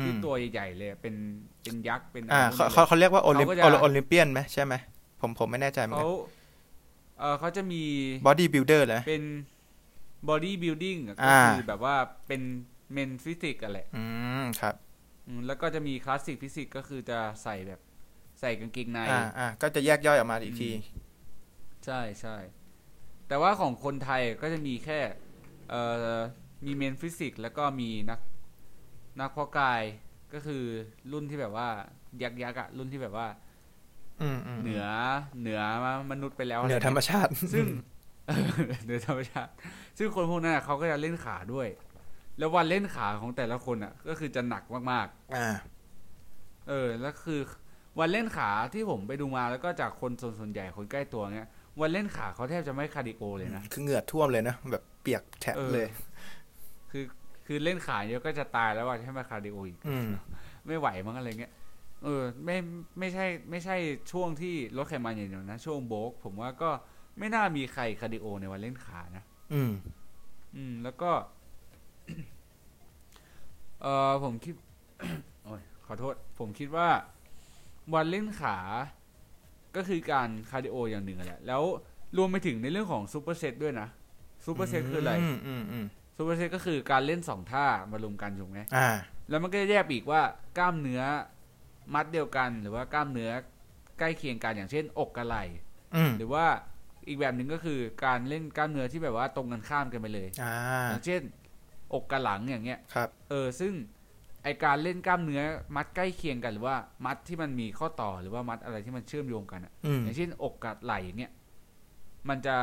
ที่ตัวใหญ่ๆเลยเป็นยักษ์เป็นเขาเรียกว่าโอลิมเปียนไหมใช่ไหมผมไม่แน่ใจเหมือนกัน เขาจะมี body builder เลยเป็น body building ก็คือแบบว่าเป็น men physics อ่ะแหละครับแล้วก็จะมี classic physics ก็คือจะใส่แบบใส่กางเกงในก็จะแยกย่อยออกมาอีกทีใช่ๆแต่ว่าของคนไทยก็จะมีแค่มีเมนฟิสิกส์แล้วก็มีนักเพาะกายก็คือรุ่นที่แบบว่ายักษ์อ่ะรุ่นที่แบบว่าเหนือมนุษย์ไปแล้วเหนือธรรมชาติซึ่ง เหนือธรรมชาติซึ่งคนพวกนั้นเขาก็จะเล่นขาด้วยแล้ววันเล่นขาของแต่ละคนอ่ะก็คือจะหนักมากๆแล้วคือวันเล่นขาที่ผมไปดูมาแล้วก็จากคนส่วนใหญ่คนใกล้ตัวเนี้ยวันเล่นขาเขาแทบจะไม่คาร์ดิโอเลยนะคือเหงื่อท่วมเลยนะแบบเปียกแฉะเลยคือเล่นขาเยอะก็จะตายแล้วว่าให้มาคาร์ดิโออีกไม่ไหวมั้งอะไรเงี้ยไม่ใช่ช่วงที่ลดไขมันอย่างเดียวนะช่วงโบกผมว่าก็ไม่น่ามีใครคาร์ดิโอในวันเล่นขานะแล้วก็ผมคิด ขอโทษผมคิดว่าวันเล่นขาก็คือการคาร์ดิโออย่างหนึ่งแหละแล้วรวมไปถึงในเรื่องของซูเปอร์เซตด้วยนะซูเปอร์เซตคืออะไรซูเปอร์เซตก็คือการเล่น2ท่ามารวมกันถูกไหมแล้วมันก็จะแยกอีกว่ากล้ามเนื้อมัดเดียวกันหรือว่ากล้ามเนื้อใกล้เคียงกันอย่างเช่นอกกับไหล่หรือว่าอีกแบบหนึ่งก็คือการเล่นกล้ามเนื้อที่แบบว่าตรงกันข้ามกันไปเลยอย่างเช่นอกกับหลังอย่างเงี้ยซึ่งไอการเล่นกล้ามเนื้อมัดใกล้เคียงกันหรือว่ามัดที่มันมีข้อต่อหรือว่ามัดอะไรที่มันเชื่อมโยงกันอย่างเช่นอกกับไหล่อย่างเงี้ยมันจะ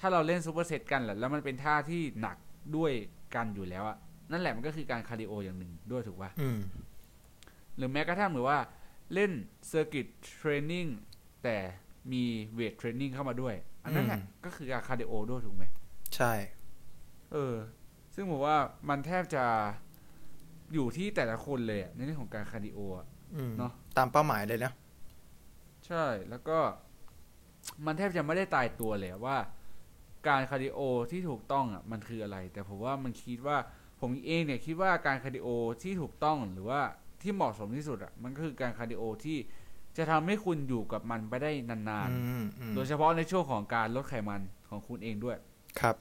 ถ้าเราเล่นซูเปอร์เซตกันแล้วมันเป็นท่าที่หนักด้วยกันอยู่แล้วอะนั่นแหละมันก็คือการคาร์ดิโออย่างหนึ่งด้วยถูกป่ะหรือแม้กระทั่งหรือว่าเล่นเซอร์กิตเทรนนิ่งแต่มีเวทเทรนนิ่งเข้ามาด้วยอันนั้นแหละก็คือการคาร์ดิโอด้วยถูกไหมใช่ซึ่งผมว่ามันแทบจะอยู่ที่แต่ละคนเลยในเรื่องของการคาร์ดิโอเนาะตามเป้าหมายเลยนะใช่แล้วก็มันแทบจะไม่ได้ตายตัวเลยว่าการคาร์ดิโอที่ถูกต้องอ่ะมันคืออะไรแต่ผมว่ามันคิดว่าผมเองเนี่ยคิดว่าการคาร์ดิโอที่ถูกต้องหรือว่าที่เหมาะสมที่สุดอ่ะมันก็คือการคาร์ดิโอที่จะทำให้คุณอยู่กับมันไปได้นานๆโดยเฉพาะในช่วงของการลดไขมันของคุณเองด้วยครับ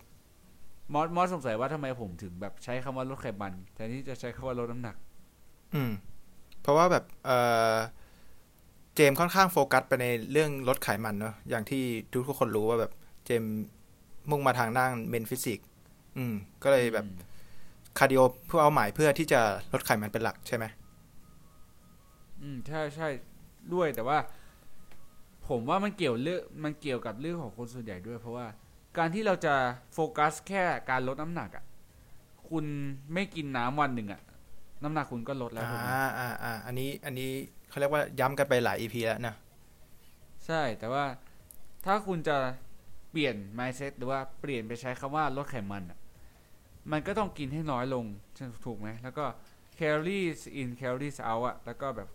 มอสสงสัยว่าทำไมผมถึงแบบใช้คำว่าลดไขมันแทนที่จะใช้คำว่าลดน้ำหนักเพราะว่าแบบเจมค่อนข้างโฟกัสไปในเรื่องลดไขมันเนาะอย่างที่ทุกคนรู้ว่าแบบเจมมุ่งมาทางด้านเมนฟิสิกส์ก็เลยแบบคาร์ดิโอเพื่อเอาหมายเพื่อที่จะลดไขมันเป็นหลักใช่ไหมใช่ด้วยแต่ว่าผมว่ามันเกี่ยวกับเรื่องของคนส่วนใหญ่ด้วยเพราะว่าการที่เราจะโฟกัสแค่การลดน้ำหนักอ่ะคุณไม่กินน้ำวันหนึ่งอ่ะน้ำหนักคุณก็ลดแล้วอันนี้เขาเรียกว่าย้ำกันไปหลาย EP แล้วนะใช่แต่ว่าถ้าคุณจะเปลี่ยน mindset หรือว่าเปลี่ยนไปใช้คำว่าลดไขมันอ่ะมันก็ต้องกินให้น้อยลงถูกไหมแล้วก็ calories in calories out อ่ะแล้วก็แบบ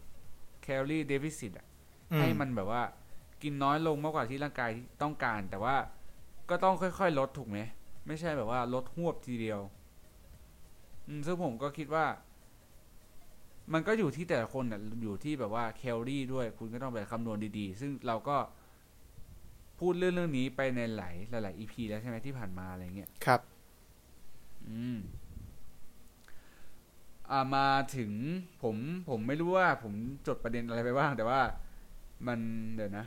calorie deficit อ่ะให้มันแบบว่ากินน้อยลงมากกว่าที่ร่างกายต้องการแต่ว่าก็ต้องค่อยๆลดถูกไหมไม่ใช่แบบว่าลดหวบทีเดียวซึ่งผมก็คิดว่ามันก็อยู่ที่แต่ละคนอ่ะอยู่ที่แบบว่าแคลอรี่ด้วยคุณก็ต้องไปคำนวณดีๆซึ่งเราก็พูดเรื่องนี้ไปในหลาย EP แล้วใช่ไหมที่ผ่านมาอะไรเงี้ยครับมาถึงผมไม่รู้ว่าผมจดประเด็นอะไรไปบ้างแต่ว่ามันเดี๋ยวนะ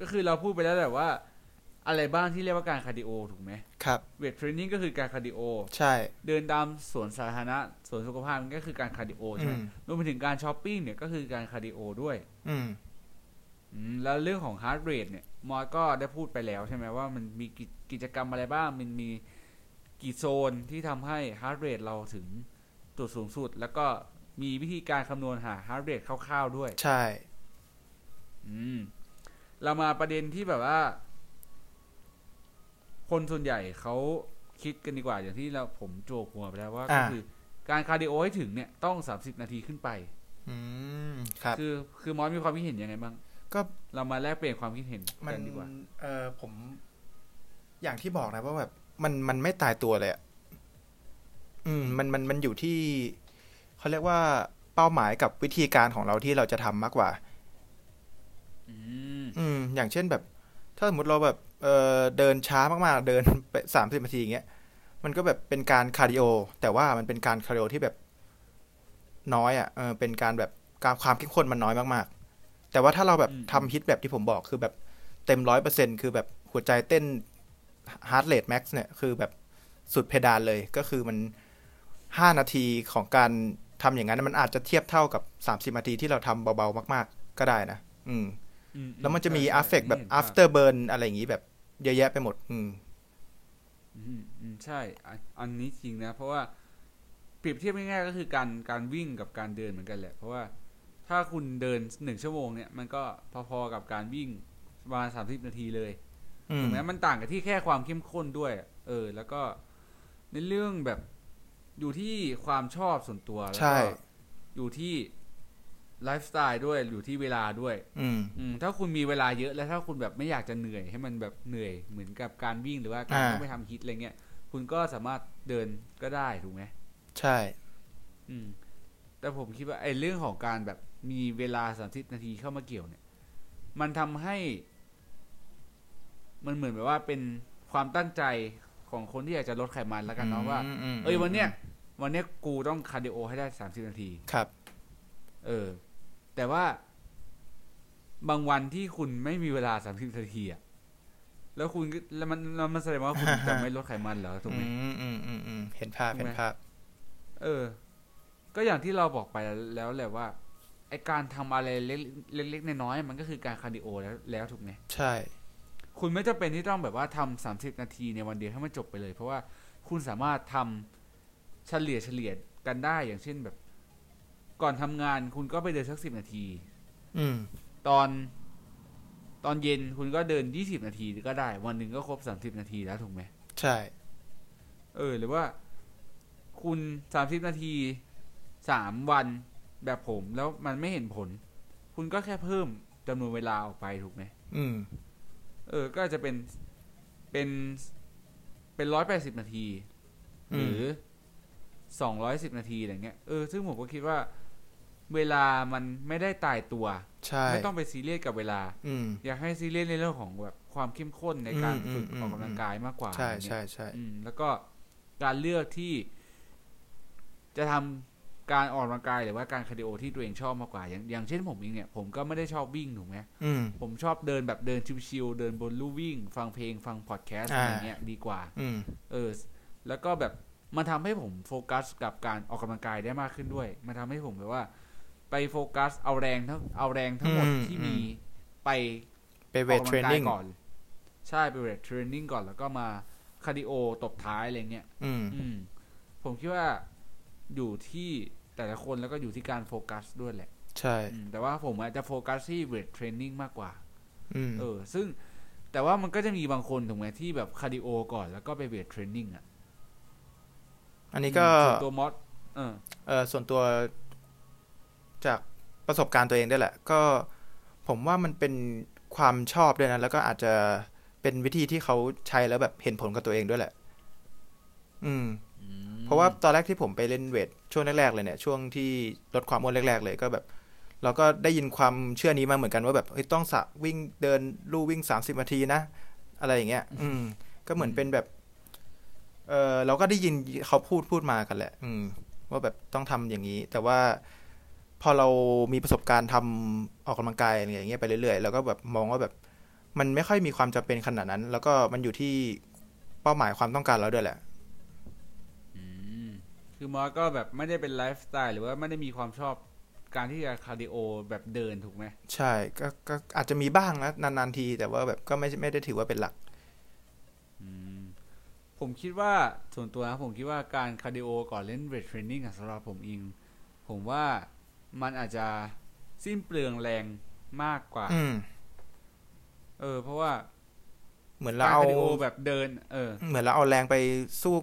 ก็คือเราพูดไปแล้วแต่ว่าอะไรบ้างที่เรียกว่าการคาร์ดิโอถูกไหมครับเวทเทรนนิ่งก็คือการคาร์ดิโอใช่เดินตามสวนสาธารณะสวนสุขภาพมันก็คือการคาร์ดิโอใช่ไหมรวมไปถึงการช้อปปิ้งเนี่ยก็คือการคาร์ดิโอด้วยแล้วเรื่องของฮาร์ทเรทเนี่ยมอสก็ได้พูดไปแล้วใช่ไหมว่ามันมีกิจกรรมอะไรบ้างมันมีกี่โซนที่ทำให้ฮาร์ทเรทเราถึงจุดสูงสุดแล้วก็มีวิธีการคำนวณหาฮาร์ทเรทคร่าวๆด้วยใช่เรามาประเด็นที่แบบว่าคนส่วนใหญ่เขาคิดกันดีกว่าอย่างที่เราผมโจกหัวไปแล้วว่าก็คือการคาร์ดิโอให้ถึงเนี่ยต้อง30นาทีขึ้นไปครับคือมอสมีความคิดเห็นยังไงบ้างก็เรามาแลกเปลี่ยนความคิดเห็นกันดีกว่าผมอย่างที่บอกนะว่าแบบมันไม่ตายตัวเลยอ่ะมันอยู่ที่เขาเรียกว่า เป้าหมายกับวิธีการของเราที่เราจะทำมากกว่าอย่างเช่นแบบถ้าสมมติเราแบบเดินช้ามากๆเดินไป30นาทีอย่างเงี้ยมันก็แบบเป็นการคาร์ดิโอแต่ว่ามันเป็นการคาร์ดิโอที่แบบน้อยอ่ะเป็นการแบบความเข้มข้นมันน้อยมากๆแต่ว่าถ้าเราแบบทำฮิตแบบที่ผมบอกคือแบบเต็ม 100% คือแบบหัวใจเต้นฮาร์ทเรทแม็กซ์เนี่ยคือแบบสุดเพดานเลยก็คือมัน5นาทีของการทำอย่างนั้นมันอาจจะเทียบเท่ากับ30นาทีที่เราทำเบาๆมากๆก็ได้นะแล้วมันจะมี effect แบบ after burn อะไรอย่างนี้แบบเยอะแยะไปหมดใช่อันนี้จริงนะเพราะว่าเปรียบเทียบง่ายๆก็คือการวิ่งกับการเดินเหมือนกันแหละเพราะว่าถ้าคุณเดิน1ชั่วโมงเนี่ยมันก็พอๆกับการวิ่งประมาณ30นาทีเลยถูกไหมมันต่างกันที่แค่ความเข้มข้นด้วยแล้วก็ในเรื่องแบบอยู่ที่ความชอบส่วนตัวแล้วก็อยู่ที่ไลฟ์สไตล์ด้วยอยู่ที่เวลาด้วยถ้าคุณมีเวลาเยอะแล้วถ้าคุณแบบไม่อยากจะเหนื่อยให้มันแบบเหนื่อยเหมือนกับการวิ่งหรือว่าการต้องไปทำฮิตอะไรเงี้ยคุณก็สามารถเดินก็ได้ถูกไหมใช่แต่ผมคิดว่าไอ้เรื่องของการแบบมีเวลา30นาทีเข้ามาเกี่ยวเนี่ยมันทำให้มันเหมือนแบบว่าเป็นความตั้งใจของคนที่อยากจะลดไขมันแล้วกันเนาะว่าวันเนี้ยกูต้องคาร์ดิโอให้ได้30นาทีครับแต่ว่าบางวันที่คุณไม่มีเวลา30นาทีอ่ะแล้วคุณแล้วมันแสดงว่าคุณจะไม่ลดไขมันเหรอถูกไหมเห็นภาพก็อย่างที่เราบอกไปแล้วแหละว่าไอการทำอะไรเล็กๆน้อยๆมันก็คือการคาร์ดิโอแล้วถูกไหมใช่คุณไม่จำเป็นที่ต้องแบบว่าทำ30นาทีในวันเดียวให้มันจบไปเลยเพราะว่าคุณสามารถทำเฉลี่ยกันได้อย่างเช่นแบบก่อนทำงานคุณก็ไปเดินสัก10นาทีตอนเย็นคุณก็เดิน20นาทีก็ได้วันหนึ่งก็ครบ30นาทีแล้วถูกไหมใช่หรือว่าคุณ30นาที3วันแบบผมแล้วมันไม่เห็นผลคุณก็แค่เพิ่มจำนวนเวลาออกไปถูกไหมก็จะเป็น180นาทีหรือ210นาทีอะไรเงี้ยซึ่งผมก็คิดว่าเวลามันไม่ได้ตายตัวไม่ต้องไปซีเรียสกับเวลา อยากให้ซีเรียสในเรื่องของแบบความเข้มข้นในการฝึกออกกำลังกายมากกว่าใช่แล้วก็การเลือกที่จะทำการออกกำลังกายหรือว่าการคาร์ดิโอที่ตัวเองชอบมากกว่าอย่างเช่นผมเองเนี่ยผมก็ไม่ได้ชอบวิ่งถูกไหมผมชอบเดินแบบเดินชิวๆเดินบนลู่วิ่งฟังเพลงฟังพอดแคสต์อะไรเงี้ยดีกว่าแล้วก็แบบมันทำให้ผมโฟกัสกับการออกกำลังกายได้มากขึ้นด้วยมันทำให้ผมแบบว่าไปโฟกัสเอาแรงทั้งหมดที่มีไปเวทเทรนนิ่งก่อนใช่ไปเวทเทรนนิ่งก่อนแล้วก็มาคาร์ดิโอตบท้ายอะไรเงี้ยผมคิดว่าอยู่ที่แต่ละคนแล้วก็อยู่ที่การโฟกัสด้วยแหละใช่แต่ว่าผมอาจจะโฟกัสที่เวทเทรนนิ่งมากกว่าซึ่งแต่ว่ามันก็จะมีบางคนถูกไหมที่แบบคาร์ดิโอก่อนแล้วก็ไปเวทเทรนนิ่งอ่ะอันนี้ก็ตัวมอสส่วนตัวจากประสบการณ์ตัวเองด้วยแหละก็ผมว่ามันเป็นความชอบด้วยนะแล้วก็อาจจะเป็นวิธีที่เขาใช้แล้วแบบเห็นผลกับตัวเองด้วยแหละเพราะว่าตอนแรกที่ผมไปเล่นเวทช่วงแรกๆเลยเนี่ยช่วงที่ลดความอ้วนแรกๆเลยก็แบบเราก็ได้ยินความเชื่อนี้มาเหมือนกันว่าแบบเฮ้ยต้องวิ่งเดินลู่วิ่ง30นาทีนะอะไรอย่างเงี้ยก็เหมือนเป็นแบบเราก็ได้ยินเขาพูดมากันแหละว่าแบบต้องทำอย่างนี้แต่ว่าพอเรามีประสบการณ์ทำออกกำลังกายอะไรอย่างเงี้ยไปเรื่อยๆเราก็แบบมองว่าแบบมันไม่ค่อยมีความจำเป็นขนาดนั้นแล้วก็มันอยู่ที่เป้าหมายความต้องการเราด้วยแหละคือมอสก็แบบไม่ได้เป็นไลฟ์สไตล์หรือว่าไม่ได้มีความชอบการที่จะคาร์ดิโอแบบเดินถูกไหมใช่ก็อาจจะมีบ้างนะนานๆทีแต่ว่าแบบก็ไม่ได้ถือว่าเป็นหลักผมคิดว่าส่วนตัวนะผมคิดว่าการคาร์ดิโอก่อนเล่นเวทเทรนนิ่งสำหรับผมเองผมว่ามันอาจจะสิ้นเปลืองแรงมากกว่าเพราะว่าเหมือนเราเอาคาร์ดิโอแบบเดินเหมือนเราเอาแรงไปสู้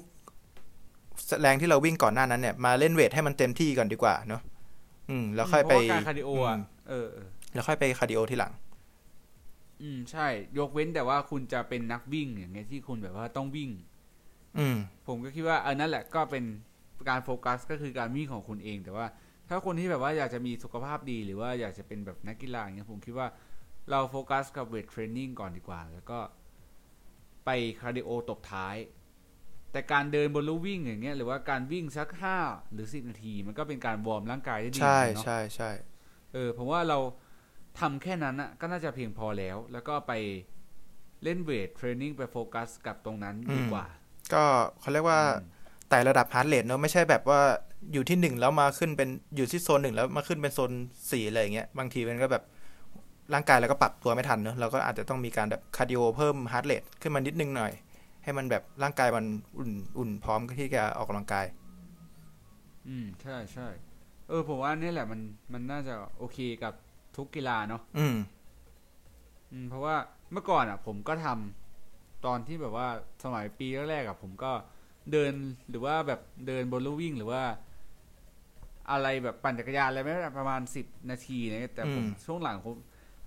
แรงที่เราวิ่งก่อนหน้านั้นเนี่ยมาเล่นเวทให้มันเต็มที่ก่อนดีกว่าเนาะแล้วค่อยไปการคาร์ดิโอแล้วค่อยไปคาร์ดิโอทีหลังใช่ยกเว้นแต่ว่าคุณจะเป็นนักวิ่งอย่างเงี้ยที่คุณแบบว่าต้องวิ่งผมก็คิดว่าอันนั้นแหละก็เป็นการโฟกัสก็คือการวิ่งของคุณเองแต่ว่า ถ้าคนที่แบบว่าอยากจะมีสุขภาพดีหรือว่าอยากจะเป็นแบบนักกีฬาอย่างเงี้ยผมคิดว่าเราโฟกัสกับเวทเทรนนิ่งก่อนดีกว่าแล้วก็ไปคาร์ดิโอตบท้ายแต่การเดินบนลู่วิ่งอย่างเงี้ยหรือว่าการวิ่งสัก5หรือ10นาทีมันก็เป็นการวอร์มร่างกายได้ดีเนาะใช่ๆๆผมว่าเราทำแค่นั้นน่ะก็น่าจะเพียงพอแล้วแล้วก็ไปเล่นเวทเทรนนิ่งไปโฟกัสกับตรงนั้นดีกว่าก็เขาเรียกว่าไต่ระดับฮาร์ทเรทเนาะไม่ใช่แบบว่าอยู่ที่1แล้วมาขึ้นเป็นอยู่ที่โซน1แล้วมาขึ้นเป็นโซน4อะไรอย่างเงี้ยบางทีมันก็แบบร่างกายเราก็ปรับตัวไม่ทันเนอะเราก็อาจจะต้องมีการแบบคาร์ดิโอเพิ่มฮาร์ทเรทขึ้นมานิดนึงหน่อยให้มันแบบร่างกายมันอุ่นพร้อมที่จะออกกำลังกายใช่ใช่ผมว่านี่แหละมันน่าจะโอเคกับทุกกีฬาเนาะเพราะว่าเมื่อก่อนอ่ะผมก็ทำตอนที่แบบว่าสมัยปีแรกๆอ่ะผมก็เดินหรือว่าแบบเดินบนลู่วิ่งหรือว่าอะไรแบบปั่นจักรยานอะไรไม่ประมาณ10นาทีนะแต่ผมช่วงหลัง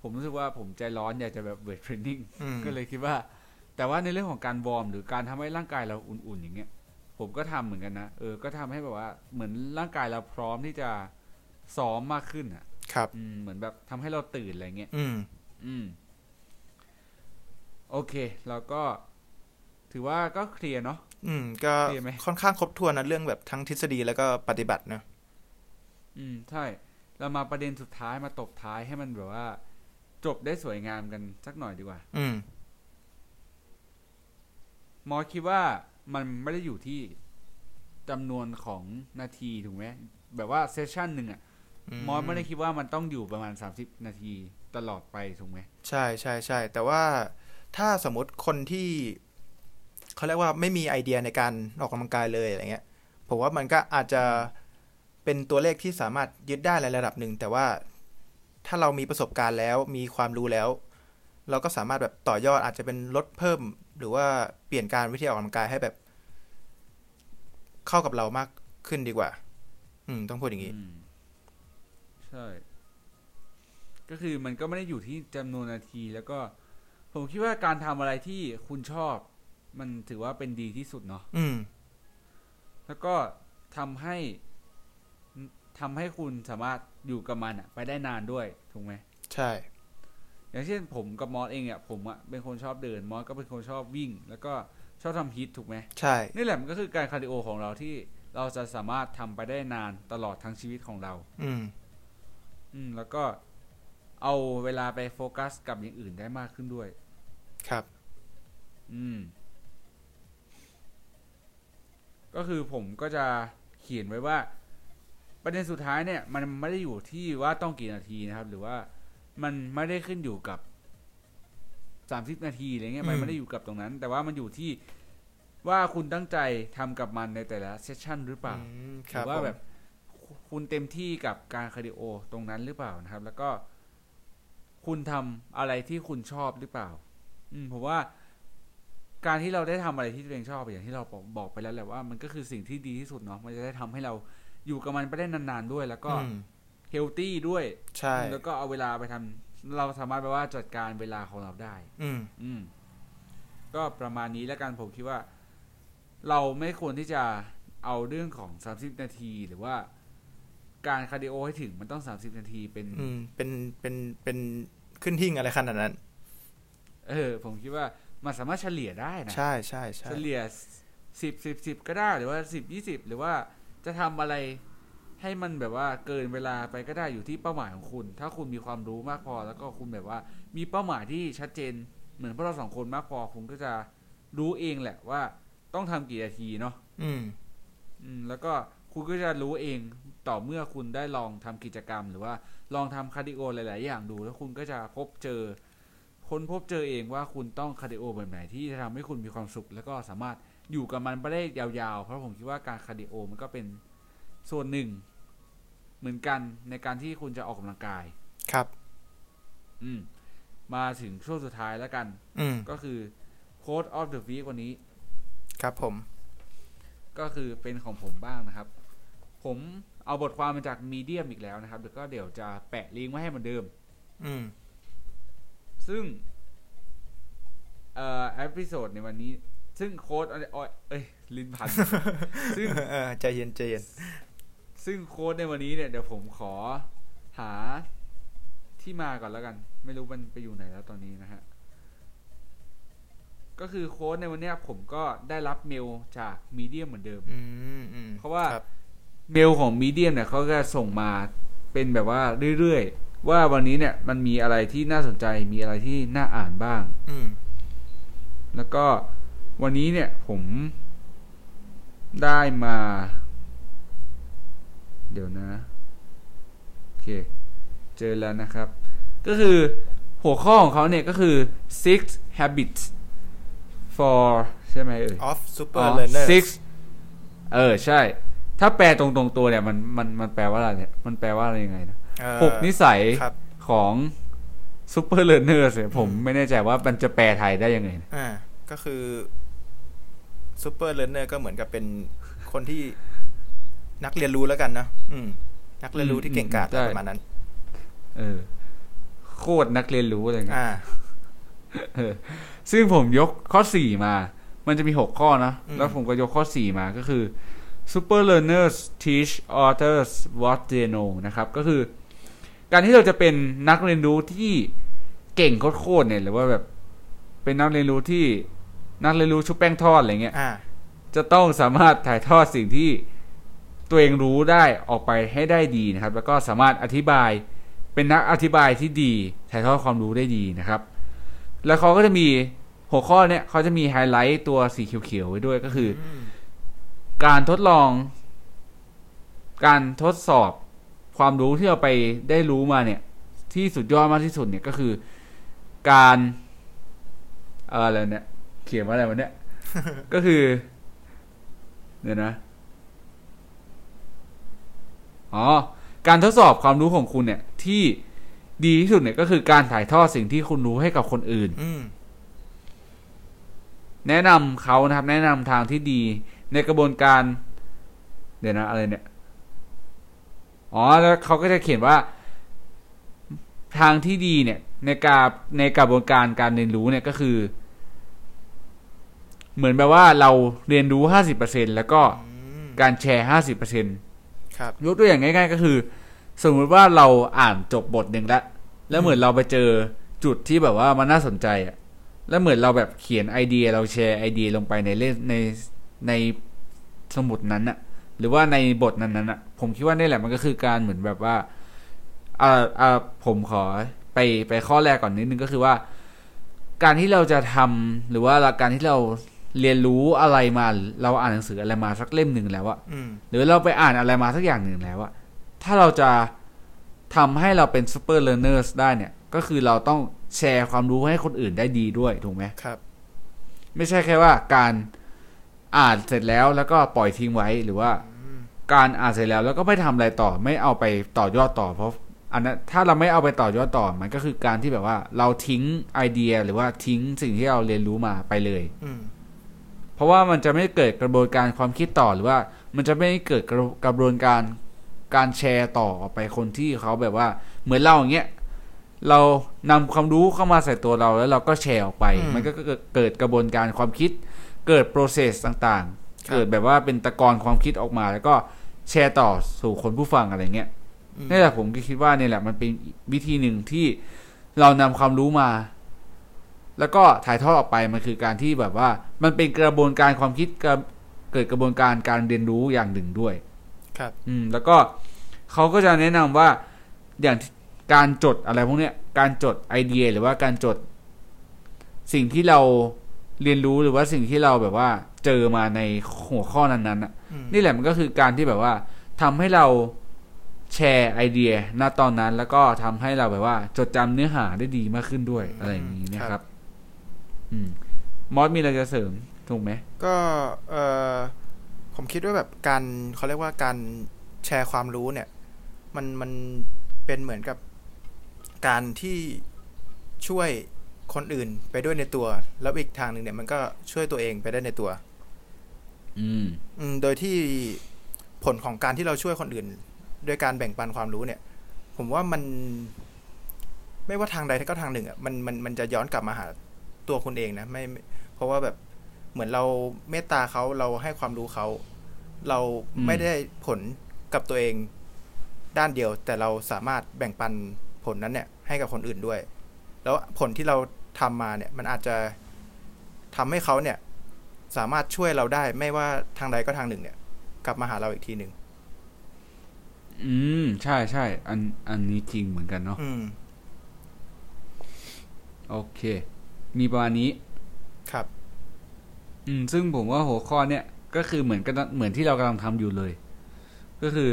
ผมรู้สึกว่าผมใจร้อนอยากจะแบบเวทเทรนนิ่งก็เลยคิดว่าแต่ว่าในเรื่องของการวอร์มหรือการทำให้ร่างกายเราอุ่นๆอย่างเงี้ยผมก็ทำเหมือนกันนะก็ทำให้แบบว่าเหมือนร่างกายเราพร้อมที่จะซ้อมมากขึ้นอ่ะครับเหมือนแบบทำให้เราตื่นอะไรเงี้ยโอเคแล้วก็ถือว่าก็เคลียร์เนาะก็ค่อนข้างครบถ้วนนะเรื่องแบบทั้งทฤษฎีแล้วก็ปฏิบัติเนาะใช่เรามาประเด็นสุดท้ายมาตบท้ายให้มันแบบว่าจบได้สวยงามกันสักหน่อยดีกว่าหมอคิดว่ามันไม่ได้อยู่ที่จำนวนของนาทีถูกไหมแบบว่าเซสชั่นหนึ่งอ่ะหมอไม่ได้คิดว่ามันต้องอยู่ประมาณ30นาทีตลอดไปถูกไหมใช่ใช่ใช่แต่ว่าถ้าสมมติคนที่เขาเรียกว่าไม่มีไอเดียในการออกกำลังกายเลยอะไรเงี้ยผมว่ามันก็อาจจะเป็นตัวเลขที่สามารถยึดได้ในระดับหนึ่งแต่ว่าถ้าเรามีประสบการณ์แล้วมีความรู้แล้วเราก็สามารถแบบต่อยอดอาจจะเป็นลดเพิ่มหรือว่าเปลี่ยนการวิธีออกกำลังกายให้แบบเข้ากับเรามากขึ้นดีกว่าต้องพูดอย่างนี้ใช่ก็คือมันก็ไม่ได้อยู่ที่จำนวนนาทีแล้วก็ผมคิดว่าการทำอะไรที่คุณชอบมันถือว่าเป็นดีที่สุดเนาะแล้วก็ทำให้คุณสามารถอยู่กับมันไปได้นานด้วยถูกไหมใช่อย่างเช่นผมกับมอสเองเนี่ยผมอะเป็นคนชอบเดินมอสก็เป็นคนชอบวิ่งแล้วก็ชอบทำฮิตถูกไหมใช่นี่แหละมันก็คือการคาร์ดิโอของเราที่เราจะสามารถทำไปได้นานตลอดทั้งชีวิตของเราแล้วก็เอาเวลาไปโฟกัสกับอย่างอื่นได้มากขึ้นด้วยครับก็คือผมก็จะเขียนไว้ว่าประเด็นสุดท้ายเนี่ยมันไม่ได้อยู่ที่ว่าต้องกี่นาทีนะครับหรือว่ามันไม่ได้ขึ้นอยู่กับ30นาทีอะไรเงี้ยมันไม่ได้อยู่กับตรงนั้นแต่ว่ามันอยู่ที่ว่าคุณตั้งใจทำกับมันในแต่ละเซสชั่นหรือเปล่าหรือว่าแบบคุณเต็มที่กับการคาร์ดิโอตรงนั้นหรือเปล่านะครับแล้วก็คุณทำอะไรที่คุณชอบหรือเปล่าผมว่าการที่เราได้ทำอะไรที่ตัวเองชอบอย่างที่เราบอกไปแล้วแหละว่ามันก็คือสิ่งที่ดีที่สุดเนาะมันจะได้ทำให้เราอยู่กับมันไปได้นานๆด้วยแล้วก็เฮลตี้ด้วยใช่แล้วก็เอาเวลาไปทำเราสามารถแปลว่าจัดการเวลาของเราได้ก็ประมาณนี้แล้วกันผมคิดว่าเราไม่ควรที่จะเอาเรื่องของ30นาทีหรือว่าการคาร์ดิโอให้ถึงมันต้อง30นาทีเป็นขึ้นหิ้งอะไรขนาดนั้นผมคิดว่ามันสามารถเฉลี่ยได้นะใช่ใช่ใช่เฉลี่ย10ก็ได้หรือว่า10-20หรือว่าจะทำอะไรให้มันแบบว่าเกินเวลาไปก็ได้อยู่ที่เป้าหมายของคุณถ้าคุณมีความรู้มากพอแล้วก็คุณแบบว่ามีเป้าหมายที่ชัดเจนเหมือนพวกเราสองคนมากพอคุณก็จะรู้เองแหละว่าต้องทำกี่นาทีเนาะแล้วก็คุณก็จะรู้เองต่อเมื่อคุณได้ลองทำกิจกรรมหรือว่าลองทำคาร์ดิโอหลายๆอย่างดูแล้วคุณก็จะค้นพบเจอเองว่าคุณต้องคาร์ดิโอแบบไหนที่จะทำให้คุณมีความสุขแล้วก็สามารถอยู่กับมันไปได้ยาวๆเพราะผมคิดว่าการคาร์ดิโอมันก็เป็นส่วนหนึ่งเหมือนกันในการที่คุณจะออกกำลังกายครับมาถึงช่วงสุดท้ายแล้วกันก็คือโค้ดออฟเดอะวีควันนี้ครับผมก็คือเป็นของผมบ้างนะครับผมเอาบทความมาจาก Medium อีกแล้วนะครับแล้วก็เดี๋ยวจะแปะลิงก์ไว้ให้เหมือนเดิมซึ่งเอพิโซดในวันนี้ซึ่งโค้ดลิ้นพัน ซึ่งใจเย็น ซึ่งโค้ดในวันนี้เนี่ยเดี๋ยวผมขอหาที่มาก่อนแล้วกันไม่รู้มันไปอยู่ไหนแล้วตอนนี้นะฮะก็คือโค้ดในวันนี้ผมก็ได้รับเมลจาก Medium เหมือนเดิมเพราะว่าเมลของ Medium เนี่ยเขาก็ส่งมาเป็นแบบว่าเรื่อยๆว่าวันนี้เนี่ยมันมีอะไรที่น่าสนใจมีอะไรที่น่าอ่านบ้างแล้วก็วันนี้เนี่ยผมได้มาเดี๋ยวนะโอเคเจอแล้วนะครับก็คือหัวข้อของเขาเนี่ยก็คือ six habits for ใช่ไหมเอ่ย of super learner six ใช่ถ้าแปลตรงตัวเนี่ยมันแปลว่าอะไรเนี่ยมันแปลว่าอะไรยังไงนะหกนิสัยของซูเปอร์เลอร์เนอร์เนี่ยผมไม่แน่ใจว่ามันจะแปลไทยได้ยังไงนะก็คือซูเปอร์เลอร์เนอร์ก็เหมือนกับเป็นคนที่นักเรียนรู้แล้วกันนะนักเรียนรู้ที่เก่งกาจประมาณนั้นโคตรนักเรียนรู้อะไรเงี้ยซึ่งผมยกข้อ4มามันจะมี6ข้อนะแล้วผมก็ยกข้อ4มาก็คือ Super Learners Teach Others What They Know นะครับก็คือการที่เราจะเป็นนักเรียนรู้ที่เก่งโคตรเนี่ยหรือว่าแบบเป็นนักเรียนรู้ที่นักเรียนรู้ชุบแป้งทอดอะไรเงี้ยจะต้องสามารถถ่ายทอดสิ่งที่ตัวเองรู้ได้ออกไปให้ได้ดีนะครับแล้วก็สามารถอธิบายเป็นนักอธิบายที่ดีถ่ายทอดความรู้ได้ดีนะครับแล้วเขาก็จะมีหัวข้อเนี่ยเขาจะมีไฮไลท์ตัวสีเขียวๆไว้ด้วยก็คือการทดลองการทดสอบความรู้ที่เราไปได้รู้มาเนี่ยที่สุดยอดมากที่สุดเนี่ยก็คือการอะไรเนี่ยเขียนว่าอะไรวะเนี่ย ก็คือเนี่ยนะการทดสอบความรู้ของคุณเนี่ยที่ดีที่สุดเนี่ยก็คือการถ่ายทอดสิ่งที่คุณรู้ให้กับคนอื่นแนะนำเขานะครับแนะนำทางที่ดีในกระบวนการเดี๋ยวนะอะไรเนี่ยแล้วเขาก็จะเขียนว่าทางที่ดีเนี่ยในกระบวนการการเรียนรู้เนี่ยก็คือเหมือนแบบว่าเราเรียนรู้ 50% แล้วก็การแชร์ 50% ครับยกตัวอย่างง่ายๆก็คือสมมติว่าเราอ่านจบบทหนึ่งแล้วเหมือนเราไปเจอจุดที่แบบว่ามันน่าสนใจอ่ะแล้วเหมือนเราแบบเขียนไอเดียเราแชร์ไอเดียลงไปในเล่มในสมุดนั้นน่ะหรือว่าในบทนั้นน่ะผมคิดว่านี่แหละมันก็คือการเหมือนแบบว่าผมขอไปข้อแรกก่อนนิดนึงก็คือว่าการที่เราจะทำหรือว่าการที่เราเรียนรู้อะไรมาเราอ่านหนังสืออะไรมาสักเล่มนึงแล้วอะหรือเราไปอ่านอะไรมาสักอย่างนึงแล้วอะถ้าเราจะทำให้เราเป็น super learners ได้เนี่ยก็คือเราต้องแชร์ความรู้ให้คนอื่นได้ดีด้วยถูกไหมครับไม่ใช่แค่ว่าการอ่านเสร็จแล้วแล้วก็ปล่อยทิ้งไว้หรือว่าการอ่านเสร็จแล้วก็ไม่ทำอะไรต่อไม่เอาไปต่อยอดต่อเพราะอันนั้นถ้าเราไม่เอาไปต่อยอดต่อมันก็คือการที่แบบว่าเราทิ้งไอเดียหรือว่าทิ้งสิ่งที่เราเรียนรู้มาไปเลยเพราะว่ามันจะไม่เกิดกระบวนการความคิดต่อหรือว่ามันจะไม่เกิดกระบวนการแชร์ต่อไปคนที่เขาแบบว่าเหมือนเราอย่างเงี้ยเรานำความรู้เข้ามาใส่ตัวเราแล้วเราก็แชร์ออกไปมันก็เกิดกระบวนการความคิดเกิด process ต่างๆเกิดแบบว่าเป็นตะกอนความคิดออกมาแล้วก็แชร์ต่อสู่คนผู้ฟังอะไรเงี้ยนี่แหละผมก็คิดว่านี่แหละมันเป็นวิธีหนึ่งที่เรานำความรู้มาแล้วก็ถ่ายทอดออกไปมันคือการที่แบบว่ามันเป็นกระบวนการความคิดเกิดกระบวนการเรียนรู้อย่างหนึ่งด้วยครับแล้วก็เขาก็จะแนะนำว่าอย่างการจดอะไรพวกเนี้ยการจดไอเดียหรือว่าการจดสิ่งที่เราเรียนรู้หรือว่าสิ่งที่เราแบบว่าเจอมาในหัวข้อนั้นๆน่ะนี่แหละมันก็คือการที่แบบว่าทำให้เราแชร์ไอเดียณตอนนั้นแล้วก็ทำให้เราแบบว่าจดจำเนื้อหาได้ดีมากขึ้นด้วยอะไรอย่างนี้นะครับมอสมีอะไรจะเสริมถูกไหมก็ผมคิดว่าแบบการเขาเรียกว่าการแชร์ความรู้เนี่ยมันเป็นเหมือนกับการที่ช่วยคนอื่นไปด้วยในตัวแล้วอีกทางหนึ่งเนี่ยมันก็ช่วยตัวเองไปได้ในตัวโดยที่ผลของการที่เราช่วยคนอื่นโดยการแบ่งปันความรู้เนี่ยผมว่ามันไม่ว่าทางใดก็ทางหนึ่งอ่ะมันจะย้อนกลับมาหาตัวคุณเองนะไม่เพราะว่าแบบเหมือนเราเมตตาเขาเราให้ความรู้เขาเราไม่ได้ผล กับตัวเองด้านเดียวแต่เราสามารถแบ่งปันผลนั้นเนี่ยให้กับคนอื่นด้วยแล้วผลที่เราทำมาเนี่ยมันอาจจะทำให้เขาเนี่ยสามารถช่วยเราได้ไม่ว่าทางใดก็ทางหนึ่งเนี่ยกลับมาหาเราอีกทีหนึ่งใช่ใช่อันนี้จริงเหมือนกันเนาะโอเคมีประมาณนี้ครับซึ่งผมว่าหัวข้อเนี่ยก็คือเหมือนที่เรากำลังทำอยู่เลยก็คือ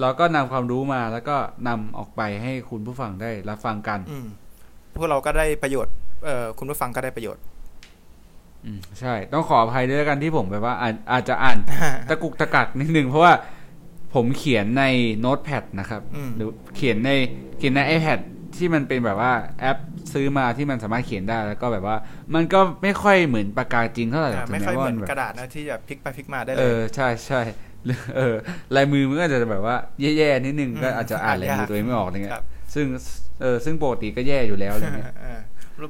เราก็นำความรู้มาแล้วก็นำออกไปให้คุณผู้ฟังได้รับฟังกันพวกเราก็ได้ประโยชน์คุณผู้ฟังก็ได้ประโยชน์ใช่ต้องขออภัยด้วยกันที่ผมแบบว่าอาจจะอ่านตะกุกตะกักนิดนึงเพราะว่าผมเขียนในโน้ตแพดนะครับหรือเขียนใน iPad ที่มันเป็นแบบว่าแอปซื้อมาที่มันสามารถเขียนได้แล้วก็แบบว่ามันก็ไม่ค่อยเหมือนปากกาจริงเท่าไหร่ไม่ค่อยเหมือนกระดาษนะที่แบบพลิกไปพลิกมาได้เลยใช่ใช่ลายมือมันก็จะแบบว่าแย่ๆนิดนึงก็อาจจะอ่านลายมือตัวเองไม่ออกอะไรเงี้ยซึ่งปกติก็แย่อยู่แล้วอะไรเงี้ย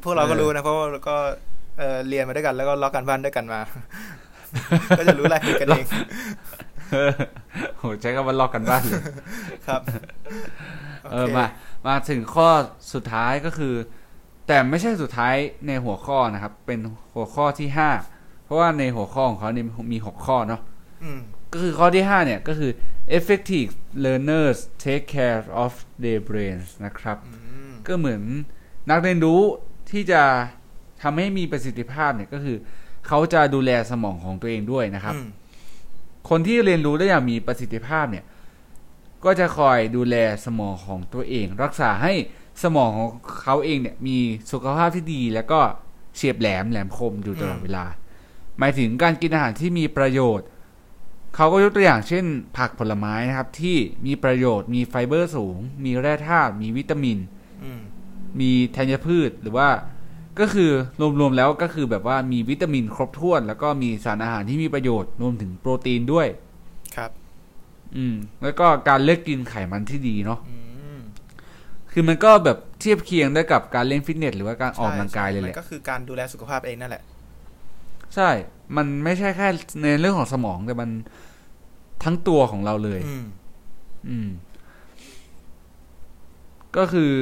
พวกเราก็รู้นะเพราะเราก็เรียนมาด้วยกันแล้วก็ลอกกันบ้านด้วยกันมาก็จะรู้รายละเอียดกันเองโหใช้คำว่าลอกกันบ้านเลยครับมาถึงข้อสุดท้ายก็คือแต่ไม่ใช่สุดท้ายในหัวข้อนะครับเป็นหัวข้อที่5เพราะว่าในหัวข้อของเขาเนี่ยมี6ข้อเนาะก็คือข้อที่5เนี่ยก็คือ effective learners take care of their brains นะครับก็เหมือนนักเรียนรู้ที่จะทำให้มีประสิทธิภาพเนี่ยก็คือเขาจะดูแลสมองของตัวเองด้วยนะครับคนที่เรียนรู้ได้อย่างมีประสิทธิภาพเนี่ยก็จะคอยดูแลสมองของตัวเองรักษาให้สมองของเขาเองเนี่ยมีสุขภาพที่ดีแล้วก็เฉียบแหลมคมอยู่ตลอดเวลาหมายถึงการกินอาหารที่มีประโยชน์เขาก็ยกตัวอย่างเช่นผักผลไม้นะครับที่มีประโยชน์มีไฟเบอร์สูงมีแร่ธาตุมีวิตามินมีธัญพืชหรือว่าก็คือรวมๆแล้วก็คือแบบว่ามีวิตามินครบถ้วนแล้วก็มีสารอาหารที่มีประโยชน์รวมถึงโปรตีนด้วยครับแล้วก็การเลือกกินไขมันที่ดีเนาะคือมันก็แบบเทียบเคียงได้กับการเล่นฟิตเนสหรือว่าการออกกำลังกายเลยแหละมันก็คือการดูแลสุขภาพเองนั่นแหละใช่มันไม่ใช่แค่ในเรื่องของสมองแต่มันทั้งตัวของเราเลยก็คือ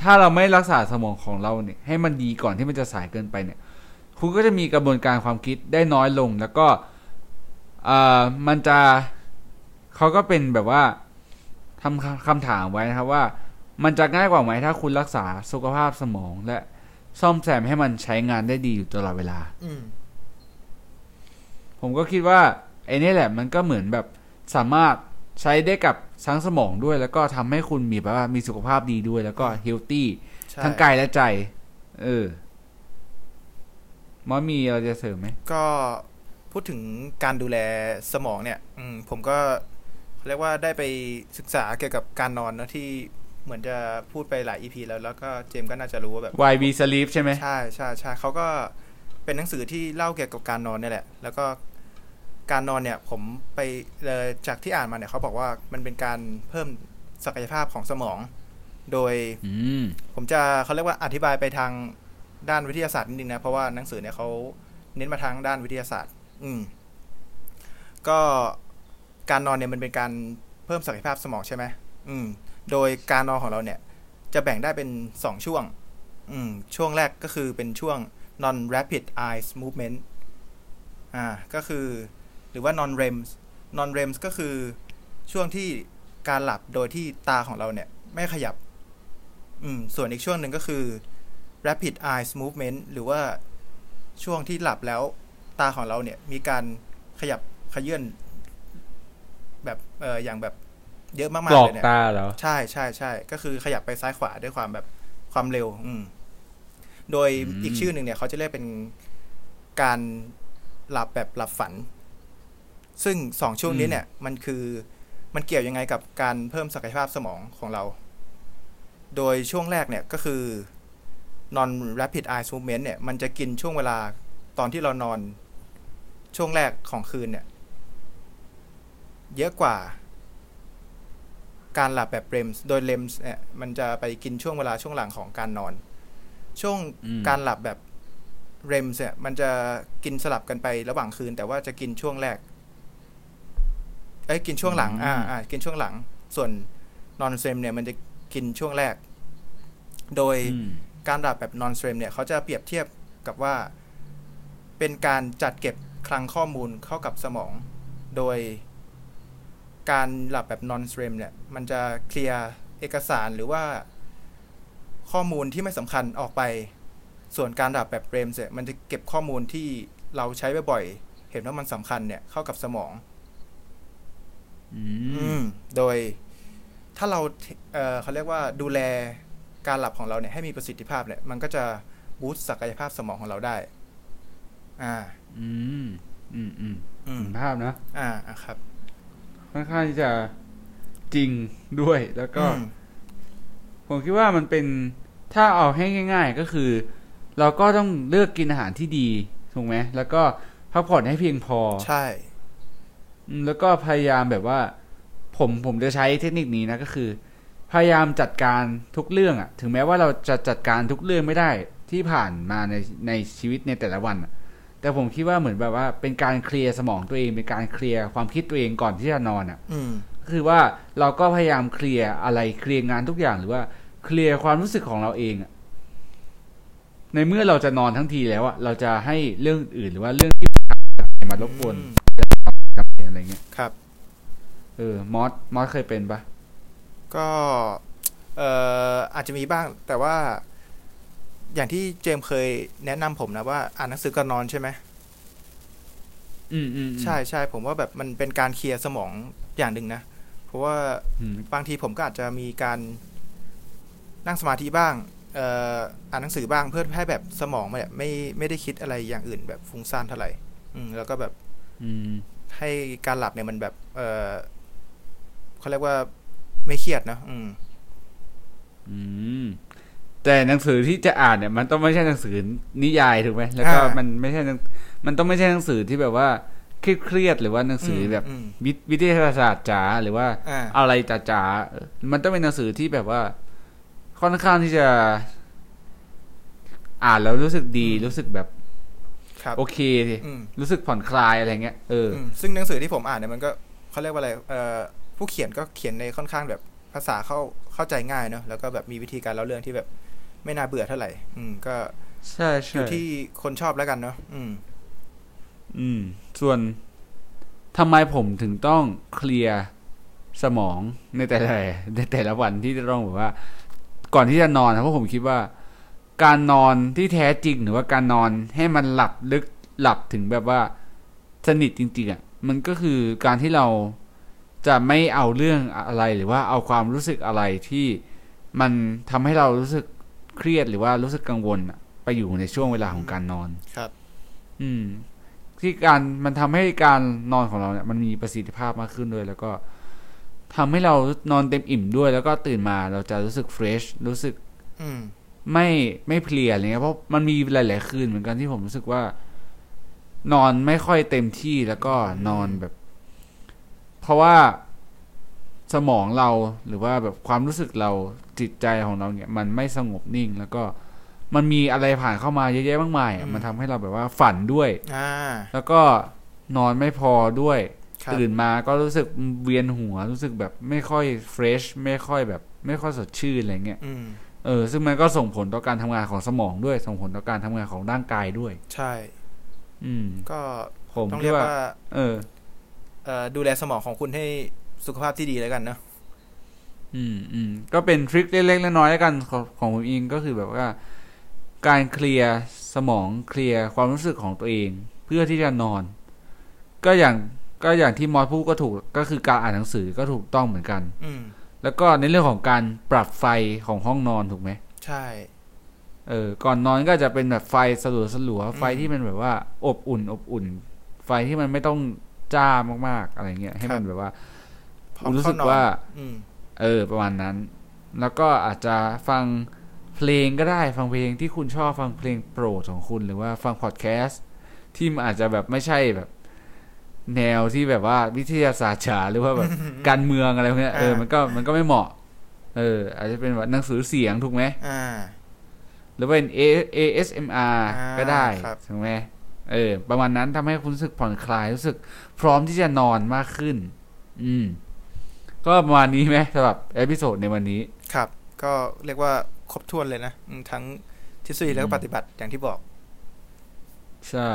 ถ้าเราไม่รักษาสมองของเราเนี่ยให้มันดีก่อนที่มันจะสายเกินไปเนี่ยคุณก็จะมีกระบวนการความคิดได้น้อยลงแล้วก็มันจะเขาก็เป็นแบบว่าทำคำถามไว้นะครับว่ามันจะง่ายกว่าไหมถ้าคุณรักษาสุขภาพสมองและซ่อมแซมให้มันใช้งานได้ดีอยู่ตลอดเวลาผมก็คิดว่าไอ้นี่แหละมันก็เหมือนแบบสามารถใช้ได้กับทั้งสมองด้วยแล้วก็ทำให้คุณมีแบบว่ามีสุขภาพดีด้วยแล้วก็เฮลตี้ทั้งกายและใจมอมีอะไรจะเสริมไหมก็พูดถึงการดูแลสมองเนี่ยผมก็เรียกว่าได้ไปศึกษาเกี่ยวกับการนอนนะที่เหมือนจะพูดไปหลาย EP แล้วก็เจมก็น่าจะรู้ว่าแบบ Why we Sleep ใช่ไหมใช่เขาก็เป็นหนังสือที่เล่าเกี่ยวกับการนอนนี่แหละแล้วก็การนอนเนี่ยผมไปจากที่อ่านมาเนี่ยเขาบอกว่ามันเป็นการเพิ่มศักยภาพของสมองโดยผมจะเขาเรียกว่าอธิบายไปทางด้านวิทยาศาสตร์นิดนึงนะเพราะว่าหนังสือเนี่ยเขาเน้นมาทางด้านวิทยาศาสตร์ก็การนอนเนี่ยมันเป็นการเพิ่มศักยภาพสมองใช่ไหมโดยการนอนของเราเนี่ยจะแบ่งได้เป็น2ช่วงช่วงแรกก็คือเป็นช่วง non rapid eye movement ก็คือหรือว่า non REM ก็คือช่วงที่การหลับโดยที่ตาของเราเนี่ยไม่ขยับส่วนอีกช่วงหนึ่งก็คือ rapid eye movement หรือว่าช่วงที่หลับแล้วตาของเราเนี่ยมีการขยับขยื่นแบบอย่างแบบเยอะมากๆเลยเนี่ยตาเหรอใช่ก็คือขยับไปซ้ายขวาด้วยความแบบความเร็วโดยอีกชื่อหนึ่งเนี่ยเขาจะเรียกเป็นการหลับแบบหลับฝันซึ่ง2ช่วงนี้เนี่ยมันเกี่ยวยังไงกับการเพิ่มศักยภาพสมองของเราโดยช่วงแรกเนี่ยก็คือ non rapid eye movement เนี่ยมันจะกินช่วงเวลาตอนที่เรานอนช่วงแรกของคืนเนี่ยเยอะกว่าการหลับแบบ REM โดย REM เนี่ยมันจะไปกินช่วงเวลาช่วงหลังของการนอนช่วงการหลับแบบ REM เนี่ยมันจะกินสลับกันไประหว่างคืนแต่ว่าจะกินช่วงแรก กินช่วงหลังกินช่วงหลังส่วนนอนสเตรมเนี่ยมันจะกินช่วงแรกโดยการดับแบบนอนสเตรมเนี่ยเขาจะเปรียบเทียบกับว่าเป็นการจัดเก็บคลังข้อมูลเข้ากับสมองโดยการหลับแบบนอนสเตรมเนี่ยมันจะเคลียร์เอกสารหรือว่าข้อมูลที่ไม่สำคัญออกไปส่วนการหลับแบบเรมเนี่ยมันจะเก็บข้อมูลที่เราใช้บ่อยๆเห็นว่ามันสำคัญเนี่ยเข้ากับสมองโดยถ้าเราเขาเรียกว่าดูแลการหลับของเราเนี่ยให้มีประสิทธิภาพเนี่ยมันก็จะบูสต์ศักยภาพสมองของเราได้ภาพนะครับค่อนข้างที่จะจริงด้วยแล้วก็ผมคิดว่ามันเป็นถ้าเอาให้ง่ายๆก็คือเราก็ต้องเลือกกินอาหารที่ดีถูกไหมแล้วก็พักผ่อนให้เพียงพอใช่แล้วก็พยายามแบบว่าผมจะใช้เทคนิคนี้นะก็คือพยายามจัดการทุกเรื่องอ่ะถึงแม้ว่าเราจะจัดการทุกเรื่องไม่ได้ที่ผ่านมาในชีวิตในแต่ละวันแต่ผมคิดว่าเหมือนแบบว่าเป็นการเคลียร์สมองตัวเองเป็นการเคลียร์ความคิดตัวเองก่อนที่จะนอนอ่ะคือว่าเราก็พยายามเคลียร์อะไรเคลียร์งานทุกอย่างหรือว่าเคลียร์ความรู้สึกของเราเองอ่ะในเมื่อเราจะนอนทั้งทีแล้วอ่ะเราจะให้เรื่องอื่นหรือว่าเรื่องที่มารบกวนอะไรเงี้ยครับมอสเคยเป็นปะก็อาจจะมีบ้างแต่ว่าอย่างที่เจมเคยแนะนำผมนะว่าอ่านหนังสือก่อนนอนใช่ไหมใช่ใช่ผมว่าแบบมันเป็นการเคลียร์สมองอย่างหนึ่งนะเพราะว่าบางทีผมก็อาจจะมีการนั่งสมาธิบ้างอ่านหนังสือบ้างเพื่อให้แบบสมองแบบไม่ได้คิดอะไรอย่างอื่นแบบฟุ้งซ่านเท่าไหร่แล้วก็แบบให้การหลับเนี่ยมันแบบเขาเรียกว่าไม่เครียดนะแต่หนังสือที่จะอ่านเนี่ยมันต้องไม่ใช่หนังสือนิยายถูกไหมแล้วก็มันต้องไม่ใช่หนังสือที่แบบว่าเครียดหรือว่าหนังสือแบบวิทยาศาสตร์จ๋าหรือว่าอะไรจ๋ามันต้องเป็นหนังสือที่แบบว่าค่อนข้างที่จะอ่านแล้วรู้สึกดีรู้สึกแบบโอเคดิรู้สึกผ่อนคลายอะไรเงี้ยซึ่งหนังสือที่ผมอ่านเนี่ยมันก็เขาเรียกว่าอะไรผู้เขียนก็เขียนในค่อนข้างแบบภาษาเข้าใจง่ายเนอะแล้วก็แบบมีวิธีการเล่าเรื่องที่แบบไม่น่าเบื่อเท่าไหร่ก็ใช่ๆอยู่ที่คนชอบแล้วกันเนอะส่วนทำไมผมถึงต้องเคลียร์สมองในแต่ละวันที่จะต้องแบบว่าก่อนที่จะนอนนะเพราะผมคิดว่าการนอนที่แท้จริงหรือว่าการนอนให้มันหลับลึกหลับถึงแบบว่าสนิทจริงๆอ่ะมันก็คือการที่เราจะไม่เอาเรื่องอะไรหรือว่าเอาความรู้สึกอะไรที่มันทำให้เรารู้สึกเครียดหรือว่ารู้สึกกังวลไปอยู่ในช่วงเวลาของการนอนครับที่การมันทำให้การนอนของเราเนี่ยมันมีประสิทธิภาพมากขึ้นด้วยแล้วก็ทำให้เรานอนเต็มอิ่มด้วยแล้วก็ตื่นมาเราจะรู้สึกเฟรชรู้สึกไม่เพลียอะไรเงี้ยเพราะมันมีหลายๆคืนเหมือนกันที่ผมรู้สึกว่านอนไม่ค่อยเต็มที่แล้วก็นอนแบบเพราะว่าสมองเราหรือว่าแบบความรู้สึกเราจิตใจของเราเนี่ยมันไม่สงบนิ่งแล้วก็มันมีอะไรผ่านเข้ามาเยอะแยะมากมายมันทำให้เราแบบว่าฝันด้วยแล้วก็นอนไม่พอด้วยตื่นมาก็รู้สึกเวียนหัวรู้สึกแบบไม่ค่อยเฟรชไม่ค่อยแบบไม่ค่อยสดชื่นอะไรเงี้ยซึ่งมันก็ส่งผลต่อการทำงานของสมองด้วยส่งผลต่อการทำงานของร่างกายด้วยใช่ก็ผมต้องเรียกว่าดูแลสมองของคุณให้สุขภาพที่ดีแล้วกันเนาะก็เป็นทริคเล็กๆน้อยๆแล้วกันของผมเองก็คือแบบว่าการเคลียร์สมองเคลียร์ความรู้สึกของตัวเองเพื่อที่จะนอนก็อย่างที่มอสพูดก็ถูกก็คือการอ่านหนังสือก็ถูกต้องเหมือนกันแล้วก็ในเรื่องของการปรับไฟของห้องนอนถูกไหมใช่ก่อนนอนก็จะเป็นแบบไฟสลัวๆไฟที่มันแบบว่าอบอุ่นไฟที่มันไม่ต้องจ้ามากๆอะไรเงี้ยให้มันแบบว่ารู้สึกว่าประมาณนั้นแล้วก็อาจจะฟังเพลงก็ได้ฟังเพลงที่คุณชอบฟังเพลงโปรดของคุณหรือว่าฟังพอดแคสต์ที่มันอาจจะแบบไม่ใช่แบบแนวที่แบบว่าวิทยาศาสตร์จ๋าหรือว่าแบบการเมืองอะไรพวกนี้มันก็ไม่เหมาะอาจจะเป็นแบบหนังสือเสียงถูกไหมหรือว่าเป็น ASMR ก็ได้ถูกไหมประมาณนั้นทำให้คุณรู้สึกผ่อนคลายรู้สึกพร้อมที่จะนอนมากขึ้น ก็ประมาณนี้ไหมสำหรับเอพิโซดในวันนี้ครับก็เรียกว่าครบถ้วนเลยนะทั้งทฤษฎีแล้วก็ปฏิบัติอย่างที่บอกใช่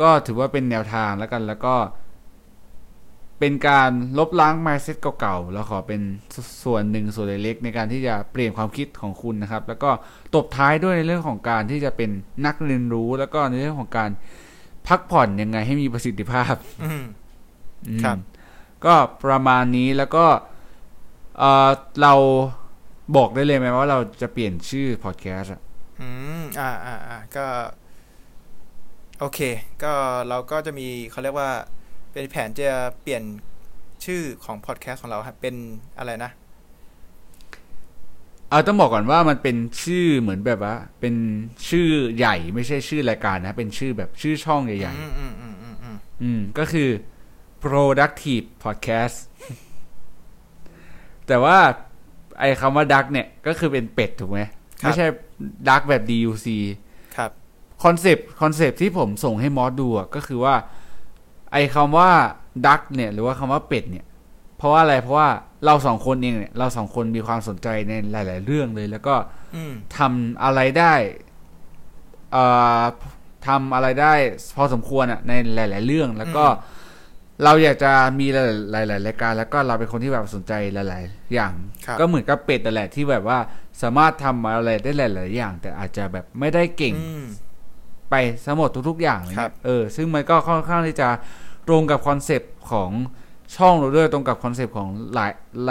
ก็ถือว่าเป็นแนวทางแล้วกันแล้วก็เป็นการลบล้าง mindset เก่าๆแล้วขอเป็นส่วนหนึ่งส่วนเล็กๆในการที่จะเปลี่ยนความคิดของคุณนะครับแล้วก็ตบท้ายด้วยในเรื่องของการที่จะเป็นนักเรียนรู้แล้วก็ในเรื่องของการพักผ่อนยังไงให้มีประสิทธิภาพครับก็ประมาณนี้แล้วก็เราบอกได้เลยไหมว่าเราจะเปลี่ยนชื่อพอดแคสต์ก็โอเคก็เราก็จะมีเขาเรียกว่าเป็นแผนจะเปลี่ยนชื่อของพอดแคสต์ของเราครับเป็นอะไรนะต้องบอกก่อนว่ามันเป็นชื่อเหมือนแบบว่าเป็นชื่อใหญ่ไม่ใช่ชื่อรายการนะเป็นชื่อแบบชื่อช่องใหญ่ๆก็คือ Productive Podcast แต่ว่าไอ้คำว่าดักเนี่ยก็คือเป็นเป็ดถูกไหมไม่ใช่ดักแบบ DUC ครับคอนเซปต์ที่ผมส่งให้มอสดูก็คือว่าไอ้คำว่าดักเนี่ยหรือว่าคำว่าเป็ดเนี่ยเพราะว่าอะไรเพราะว่าเราสองคนเองเนี่ยเราสองคนมีความสนใจในหลายๆเรื่องเลยแล้วก็ทำอะไรได้พอสมควรอ่ะในหลายๆเรื่องแล้วก็เราอยากจะมีหลายๆรายการแล้วก็เราเป็นคนที่แบบสนใจหลายๆอย่างก็เหมือนกับเป็ดแหละที่แบบว่าสามารถทำอะไรได้หลายๆอย่างแต่อาจจะแบบไม่ได้เก่งไปสมดทุกๆอย่างเลยซึ่งมันก็ค่อนข้างที่จะตรงกับคอนเซปต์ของช่องเราด้วยตรงกับคอนเซปต์ของ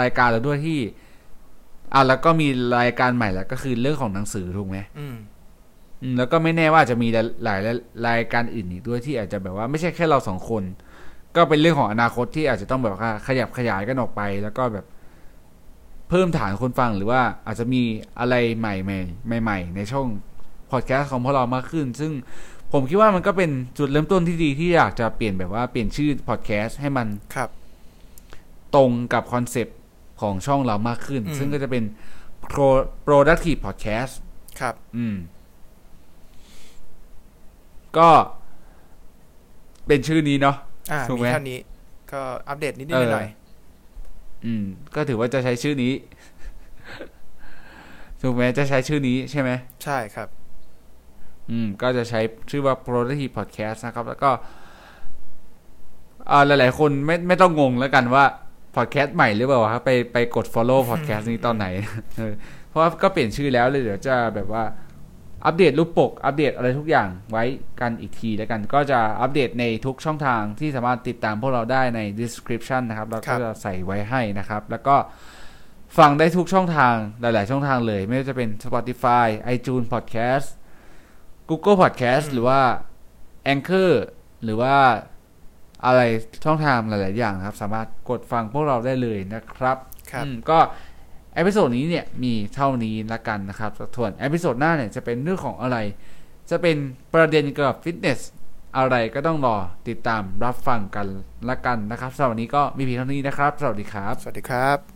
รายการเราด้วยที่แล้วก็มีรายการใหม่แล้วก็คือเรื่องของหนังสือถูกไหมแล้วก็ไม่แน่ว่าจะมีหลายรายการอื่นอีกด้วยที่อาจจะแบบว่าไม่ใช่แค่เราสองคนก็เป็นเรื่องของอนาคตที่อาจจะต้องแบบว่าขยับขยายกันออกไปแล้วก็แบบเพิ่มฐานคนฟังหรือว่าอาจจะมีอะไรใหม่ๆในช่องพอดแคสต์ของพวกเรามากขึ้นซึ่งผมคิดว่ามันก็เป็นจุดเริ่มต้นที่ดีที่อยากจะเปลี่ยนแบบว่าเปลี่ยนชื่อพอดแคสต์ให้มันตรงกับคอนเซปต์ของช่องเรามากขึ้นซึ่งก็จะเป็น Productive Podcast ครับก็เป็นชื่อนี้เนาะถูกไหมมีเท่านี้ก็อัปเดตนิดหน่อยก็ถือว่าจะใช้ชื่อนี้ถูกไหมจะใช้ชื่อนี้ใช่ไหมใช่ครับก็จะใช้ชื่อว่า Productive Podcast นะครับแล้วก็หลายๆคนไม่ต้องงงแล้วกันว่าพอดแคสต์ใหม่หรือเปล่าครับไปกด follow podcast นี้ตอนไหน เพราะก็เปลี่ยนชื่อแล้วเลยเดี๋ยวจะแบบว่าอัปเดตรูปปกอัปเดตอะไรทุกอย่างไว้กันอีกทีแล้วกันก็จะอัปเดตในทุกช่องทางที่สามารถติดตามพวกเราได้ใน description นะครับเราก็จะใส่ไว้ให้นะครับแล้วก็ฟังได้ทุกช่องทางหลายๆช่องทางเลยไม่ว่าจะเป็น Spotify iTunes Podcast Google Podcast หรือว่า Anchor หรือว่าอะไรช่องทางหลายๆอย่างครับสามารถกดฟังพวกเราได้เลยนะครับก็เอพิโซดนี้เนี่ยมีเท่านี้ละกันนะครับส่วนเอพิโซดหน้าเนี่ยจะเป็นเรื่องของอะไรจะเป็นประเด็นเกี่ยวกับฟิตเนสอะไรก็ต้องรอติดตามรับฟังกันละกันนะครับสำหรับวันนี้ก็มีเพียงเท่านี้นะครับสวัสดีครับ